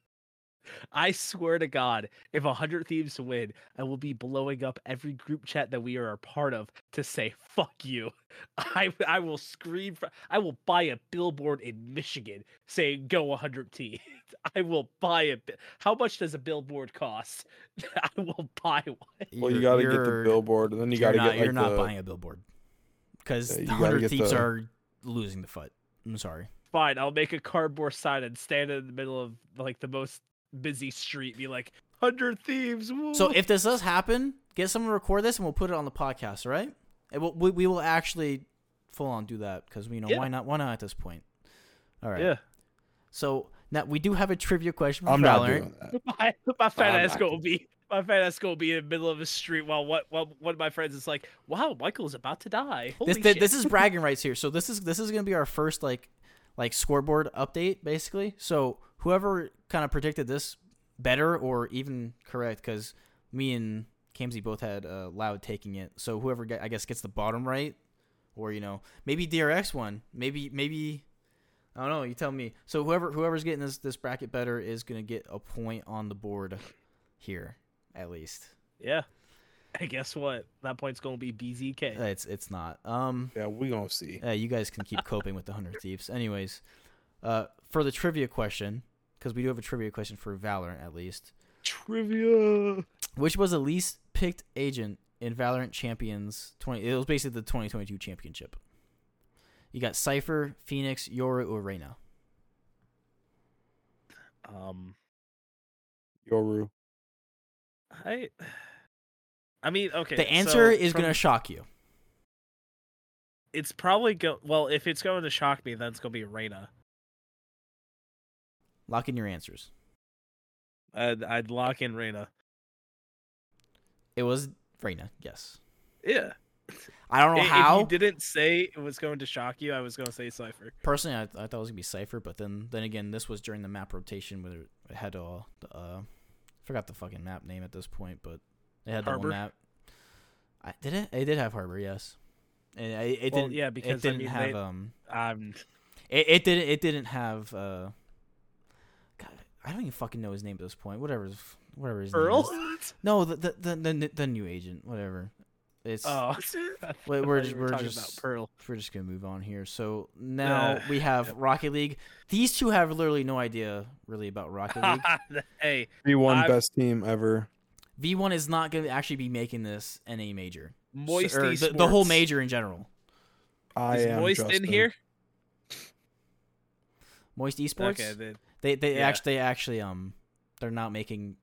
I swear to God, if one hundred Thieves win, I will be blowing up every group chat that we are a part of to say, fuck you. I I will scream. For, I will buy a billboard in Michigan saying, go one hundred T. I will buy a. How much does a billboard cost? I will buy one. Well, you got to get the billboard, and then you got to get like You're not the, buying a billboard because yeah, one hundred Thieves the... are losing the fight. I'm sorry. Fine, I'll make a cardboard sign and stand in the middle of like the most busy street, be like one hundred Thieves. Woo. So if this does happen, get someone to record this and we'll put it on the podcast, right? And we'll, we we will actually full on do that because we know yeah. why not? Why not at this point? All right. Yeah. So now we do have a trivia question. From I'm Valorant. Not doing that. My, my fat I'm ass gonna be my fat ass gonna be in the middle of the street while what while one of my friends is like, "Wow, Michael's about to die." Holy this, shit. this is bragging rights here. So this is this is gonna be our first like like scoreboard update basically. So whoever kind of predicted this better or even correct, because me and Kamzy both had uh, Loud taking it. So whoever, get, I guess, gets the bottom right, or, you know, maybe D R X won. Maybe, maybe, I don't know, you tell me. So whoever whoever's getting this, this bracket better is going to get a point on the board here, at least. Yeah. And guess what? That point's going to be B Z K. It's it's not. Um, yeah, we're going to see. Uh, you guys can keep coping with the Hunter Thieves. Anyways, uh, for the trivia question... Because we do have a trivia question for Valorant, at least. Trivia! Which was the least picked agent in Valorant Champions twenty? It was basically the twenty twenty-two championship. You got Cypher, Phoenix, Yoru, or Reyna. Um, Yoru. I. I mean, okay. The answer so is from... going to shock you. It's probably go. Well, if it's going to shock me, then it's going to be Reyna. Lock in your answers. I'd, I'd lock in Reyna. It was Reyna, yes. Yeah. I don't know if, how. If you didn't say it was going to shock you, I was going to say Cypher. Personally, I, I thought it was going to be Cypher, but then then again, this was during the map rotation where it had all the... Uh, forgot the fucking map name at this point, but it had Harbor. The one map. I, did it? It did have Harbor, yes. And it, it well, didn't, yeah, because it didn't I mean, have... They, um, um... It, it, didn't, it didn't have... Uh, I don't even fucking know his name at this point. Whatever, whatever his Earl? Name is. No, the the, the the the new agent. Whatever. It's. Oh. We're, we're just we're just about Pearl. We're just gonna move on here. So now uh, we have yeah. Rocket League. These two have literally no idea really about Rocket League. Hey, V one best team ever. V one is not gonna actually be making this N A major. Moist so, Esports. The, the whole major in general. I is am Moist Justin. In here. Moist Esports. Okay, then. They they yeah. actually they actually um they're not making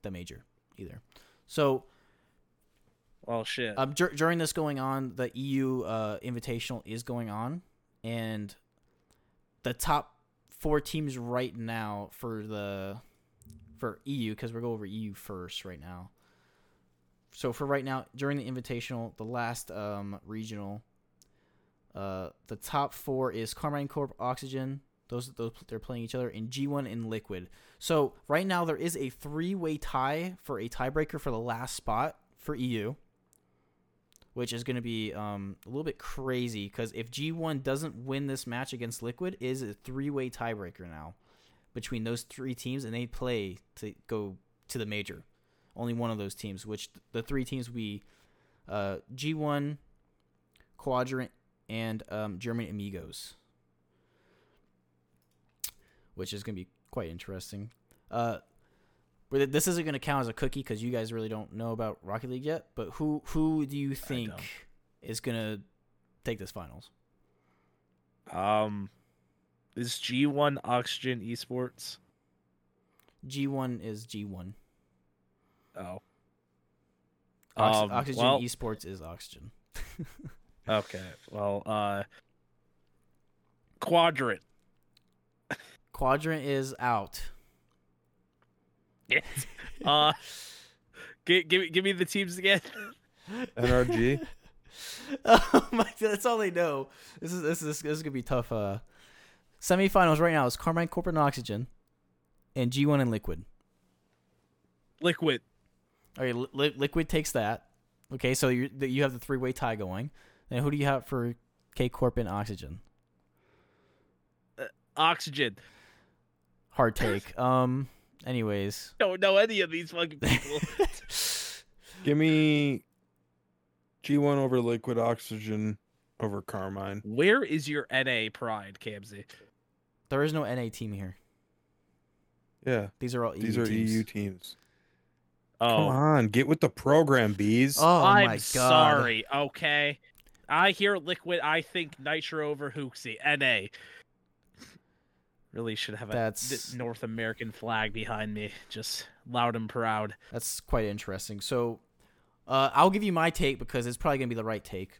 the major either, so. Well shit. Um, dur- during this going on, the E U uh invitational is going on, and the top four teams right now for the for E U because we're going over E U first right now. So for right now during the invitational, the last um regional, uh the top four is Carmine Corp, Oxygen. Those, those they're playing each other in G one and Liquid. So right now there is a three-way tie for a tiebreaker for the last spot for E U, which is going to be um, a little bit crazy because if G one doesn't win this match against Liquid, it is a three-way tiebreaker now between those three teams, and they play to go to the major. Only one of those teams, which the three teams we uh, G one, Quadrant, and um, German Amigos. Which is going to be quite interesting. Uh, this isn't going to count as a cookie because you guys really don't know about Rocket League yet, but who who do you think is going to take this finals? Um, is G one Oxygen Esports? G one is G one. Oh. Ox- um, Oxygen well, Esports is Oxygen. Okay. Well, uh, Quadrant. Quadrant is out. Yes. Uh, give, give me give me the teams again. N R G. Oh my God, that's all they know. This is this is this is gonna be tough. Uh, semifinals right now is Carmine Corporate and Oxygen, and G one and Liquid. Liquid. All right, Li- Liquid takes that. Okay, so you you have the three way tie going. And who do you have for K Corp and Oxygen? Uh, Oxygen. Hard take. um. Anyways, don't know any of these fucking people. Give me G one over Liquid, Oxygen over Carmine. Where is your N A pride, Kamzy? There is no N A team here. Yeah, these are all E U these are teams. E U teams. Oh, come on, get with the program, bees. Oh, I'm my God. Sorry. Okay, I hear Liquid. I think Nitro over Hooxi. N A. Really should have a that's, North American flag behind me, just loud and proud. That's quite interesting. So, uh, I'll give you my take because it's probably gonna be the right take.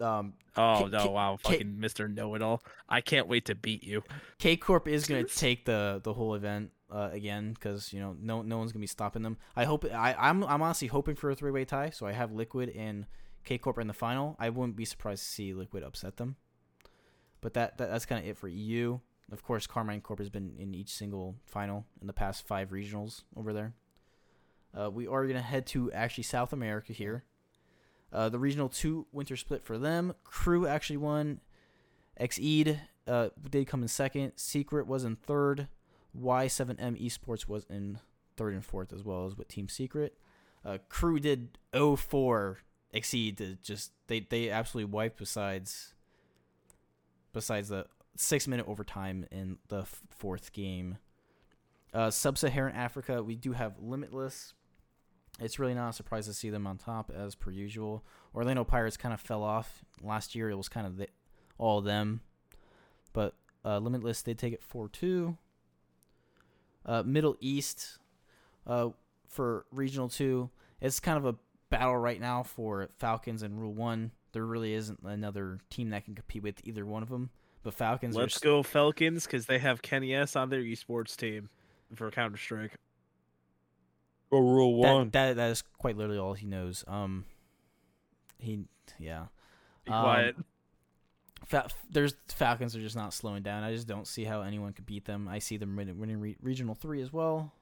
Um, oh K- no! K- wow, K- fucking Mister Know It All! I can't wait to beat you. K Corp is gonna take the, the whole event uh, again because you know no no one's gonna be stopping them. I hope I I'm I'm honestly hoping for a three way tie. So I have Liquid and K Corp in the final. I wouldn't be surprised to see Liquid upset them. But that, that that's kind of it for E U. Of course, Carmine Corp has been in each single final in the past five regionals over there. Uh, we are going to head to actually South America here. Uh, the Regional two winter split for them. Crew actually won. Xeed uh, did come in second. Secret was in third. Y seven M Esports was in third and fourth as well as with Team Secret. Uh, Crew did oh four. Xeed did just, they, they absolutely wiped besides, besides the six-minute overtime in the f- fourth game. Uh, Sub-Saharan Africa, we do have Limitless. It's really not a surprise to see them on top, as per usual. Orlando Pirates kind of fell off. Last year, it was kind of the, all them. But uh, Limitless, they take it four two. Uh, Middle East uh, for Regional two. It's kind of a battle right now for Falcons and Rule one. There really isn't another team that can compete with either one of them. But Falcons Let's st- go Falcons, because they have Kenny S on their esports team for Counter-Strike. Go Rule one. That, that, that is quite literally all he knows. Um, he, yeah. Be um, quiet. Fa- there's, Falcons are just not slowing down. I just don't see how anyone could beat them. I see them winning, winning re- Regional three as well.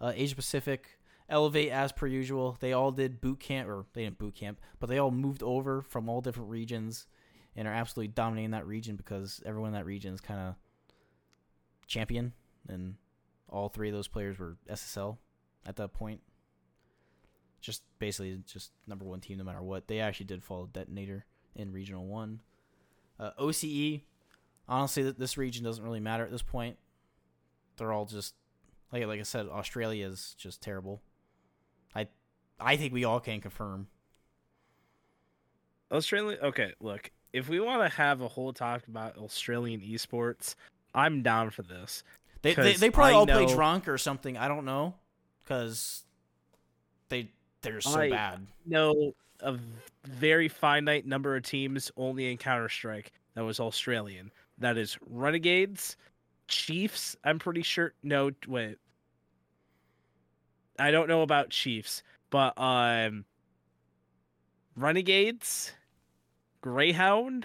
Uh, Asia-Pacific, Elevate as per usual. They all did boot camp, or they didn't boot camp, but they all moved over from all different regions and are absolutely dominating that region because everyone in that region is kind of champion, and all three of those players were S S L at that point. Just basically just number one team no matter what. They actually did follow Detonator in Regional one. Uh, O C E, honestly, this region doesn't really matter at this point. They're all just, like like I said, Australia is just terrible. I, I think we all can confirm. Australia, okay, look. If we want to have a whole talk about Australian esports, I'm down for this. They they, they probably I all know, play drunk or something. I don't know, because they they're so I bad. No, a very finite number of teams only in Counter-Strike that was Australian. That is Renegades, Chiefs. I'm pretty sure. No, wait. I don't know about Chiefs, but um, Renegades. Greyhound?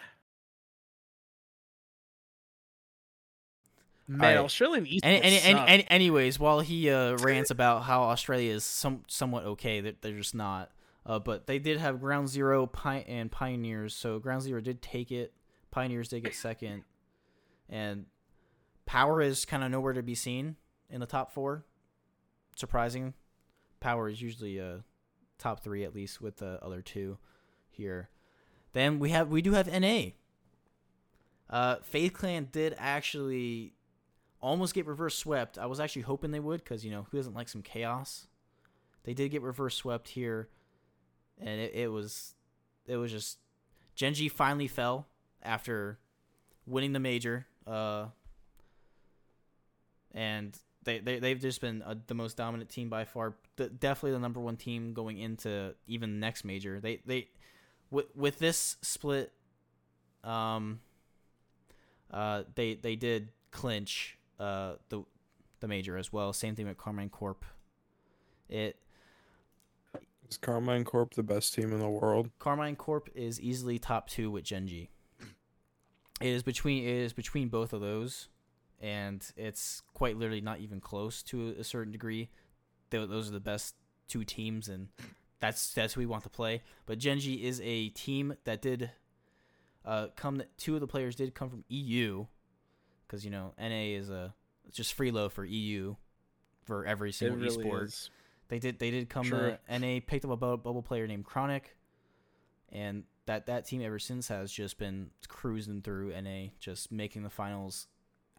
Man, right. Australian esports any, any, any, any, Anyways, while he uh, rants about how Australia is some, somewhat okay, they're, they're just not. Uh, but they did have Ground Zero Pi- and Pioneers, so Ground Zero did take it. Pioneers did get second. And Power is kind of nowhere to be seen in the top four. Surprising. Power is usually uh, top three, at least, with the other two here. Then we have we do have N A. Uh, FaZe Clan did actually almost get reverse swept. I was actually hoping they would, because, you know, who doesn't like some chaos? They did get reverse swept here, and it, it was it was just... Gen G finally fell after winning the major, uh, and they, they, they've just been a, the most dominant team by far. The, definitely the number one team going into even next major. They they with, with this split, um, uh, they they did clinch uh the the major as well. Same thing with Carmine Corp. It. Is Carmine Corp the best team in the world? Carmine Corp is easily top two with Gen G. It is between it is between both of those, and it's quite literally not even close to a certain degree. Those are the best two teams, and that's that's who we want to play. But Gen G is a team that did uh, come. Two of the players did come from E U, because you know N A is a it's just free low for E U for every single really esport. Is. They did. They did come True. to N A. Picked up a bubble player named Chronic, and that, that team ever since has just been cruising through N A, just making the finals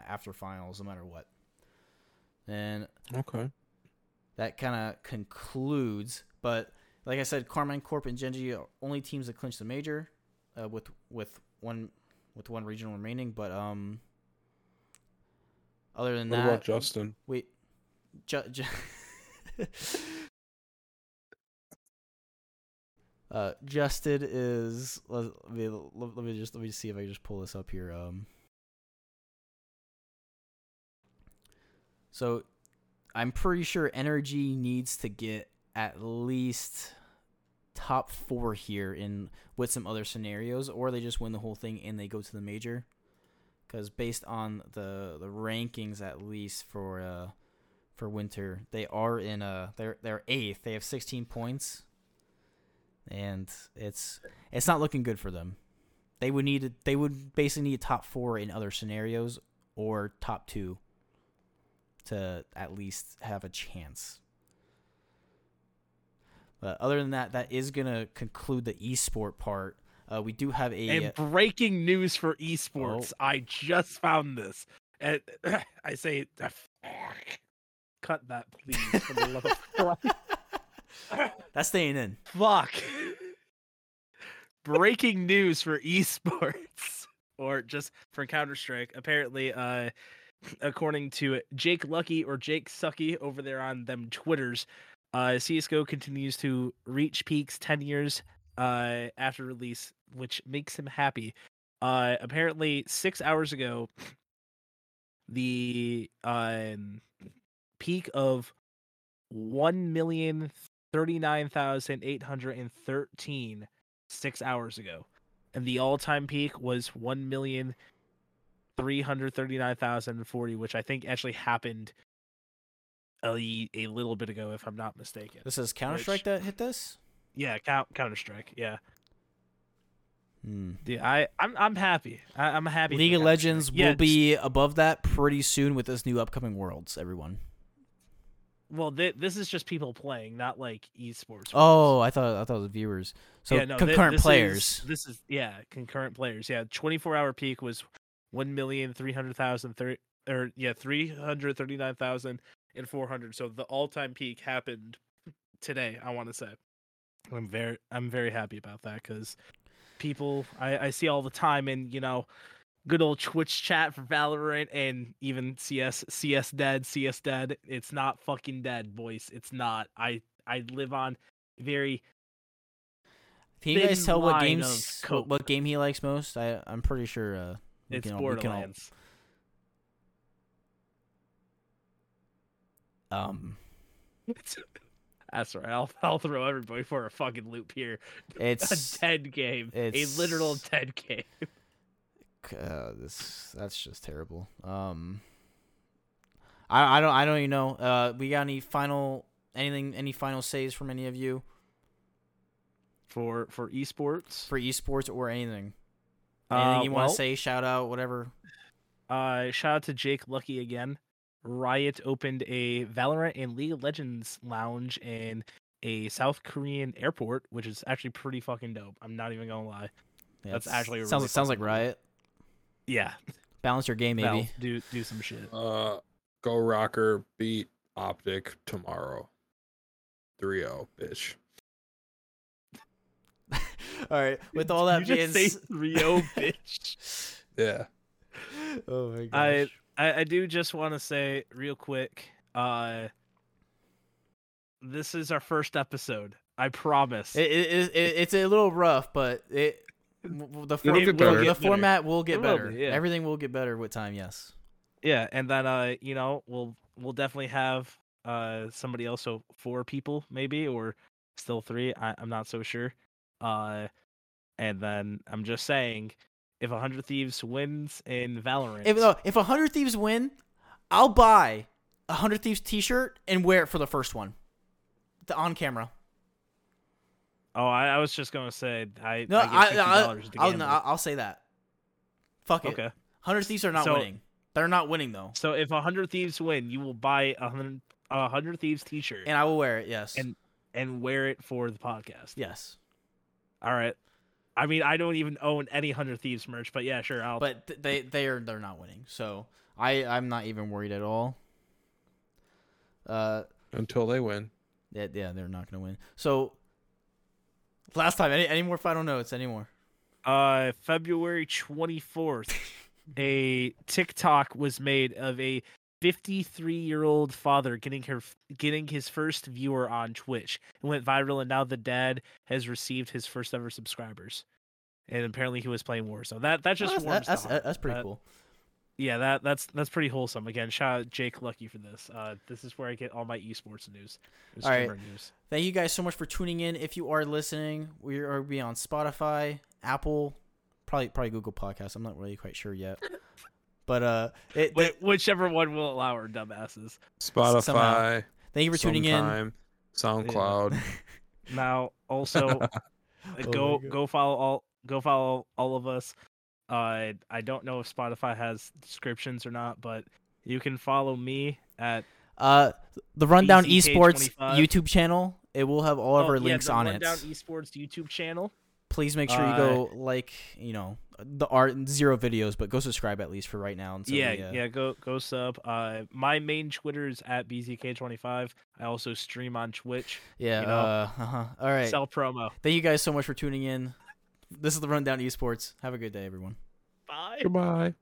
after finals, no matter what. And okay, that kind of concludes. But like I said, Carmine Corp and Gen G are only teams that clinched the major, uh, with with one with one regional remaining. But um, other than what that, what about Justin? Wait, ju- ju- uh, Justin is. Let me, let me just let me see if I can just pull this up here. Um, so I'm pretty sure Energy needs to get at least top four here in with some other scenarios, or they just win the whole thing and they go to the major. Because based on the the rankings, at least for. Uh, For winter, they are in a they're they're eighth. They have sixteen points, and it's it's not looking good for them. They would need they would basically need a top four in other scenarios or top two to at least have a chance. But other than that, that is gonna conclude the esport part. Uh, we do have a and breaking news for esports. Oh. I just found this, and I say. Cut that, please, for the love of Christ. That's staying in. Fuck. Breaking news for esports, or just for Counter-Strike. Apparently, uh, according to Jake Lucky or Jake Sucky over there on them Twitters, uh, C S G O continues to reach peaks ten years uh, after release, which makes him happy. Uh, apparently, six hours ago, the... Um, peak of one million thirty-nine thousand eight hundred thirteen six hours ago, and the all-time peak was one million three hundred thirty-nine thousand forty, which I think actually happened a, a little bit ago, if I'm not mistaken. This is Counter-Strike which, that hit this? Yeah, Counter-Strike, yeah. Hmm. Dude, I, I'm I'm happy. I, I'm happy. League of Legends will yeah, be just... above that pretty soon with this new upcoming Worlds, everyone. Well, th- this is just people playing, not like esports. Oh, I thought I thought it was viewers. So yeah, no, concurrent th- this players. Is, this is yeah, concurrent players. Yeah, twenty-four hour peak was one million three hundred thousand thirty or yeah three hundred thirty nine thousand and four hundred. So the all time peak happened today. I want to say, I'm very I'm very happy about that because people I, I see all the time in you know good old Twitch chat for Valorant and even C S C S dead C S dead. It's not fucking dead, boys. It's not. I I live on very. Can you guys tell what games what, what game he likes most? I I'm pretty sure uh, it's can, Borderlands. All... Um. That's right. I'll I'll throw everybody for a fucking loop here. It's a dead game. It's, a literal dead game. Uh, this that's just terrible. Um, I I don't I don't even know. Uh, we got any final anything any final saves from any of you? For for esports for esports or anything. Anything uh, you want to well, say? Shout out, whatever. Uh, shout out to Jake Lucky again. Riot opened a Valorant and League of Legends lounge in a South Korean airport, which is actually pretty fucking dope. I'm not even gonna lie. Yeah, that's actually a sounds really sounds like Riot. Yeah, Balance your game, maybe. Balance, do do some shit. Uh, go Rokkr beat Optic tomorrow. three oh, bitch. All right. With all that you being just say three oh, bitch. Yeah. Oh my gosh. I, I I do just want to say real quick. Uh, this is our first episode. I promise. It, it, it, it it's a little rough, but it the, for, it will, the format will get better. Will be, yeah. Everything will get better with time. Yes. Yeah, and then uh, you know, we'll we'll definitely have uh somebody else. So four people maybe, or still three. I, I'm not so sure. Uh, and then I'm just saying, if one hundred Thieves wins in Valorant, if no, if one hundred Thieves win, I'll buy a one hundred Thieves t-shirt and wear it for the first one, the on camera. Oh, I, I was just gonna say I. No, I. Give I, I to I'll, no, I'll say that. Fuck it. Okay. one hundred Thieves are not so, winning. They're not winning though. So if one hundred Thieves win, you will buy a one hundred, a one hundred Thieves t-shirt, and I will wear it. Yes. And and wear it for the podcast. Yes. All right. I mean, I don't even own any one hundred Thieves merch, but yeah, sure. I'll. But they they are they're not winning, so I I'm not even worried at all. Uh. Until they win. Yeah, yeah, they're not gonna win. So. Last time, any any more final notes? Any more? Uh, February twenty-fourth, a TikTok was made of a fifty-three-year-old father getting her getting his first viewer on Twitch. It went viral, and now the dad has received his first ever subscribers. And apparently, he was playing Warzone. So that that just oh, that's, warms that's, that's, that's pretty that, cool. Yeah, that that's that's pretty wholesome. Again, shout out Jake Lucky for this. Uh, this is where I get all my esports news. All right, news. Thank you guys so much for tuning in. If you are listening, we are be on Spotify, Apple, probably probably Google Podcasts. I'm not really quite sure yet, but uh, it, Wait, it, whichever one will allow our dumbasses. Spotify. Somehow. Thank you for tuning sometime, in. SoundCloud. Yeah. Now also, oh go go follow all go follow all of us. Uh, I don't know if Spotify has descriptions or not, but you can follow me at uh, the Rundown B Z K Esports twenty-five YouTube channel. It will have all oh, of our yeah, links on it. The Rundown Esports YouTube channel. Please make sure you go uh, like, you know, the art zero videos, but go subscribe at least for right now. And so yeah, the, uh, yeah, go go sub. Uh, my main Twitter is at B Z K twenty-five. I also stream on Twitch. Yeah. You know, uh, uh-huh. All right. Sell promo. Thank you guys so much for tuning in. This is the Rundown Esports. Have a good day, everyone. Bye. Goodbye.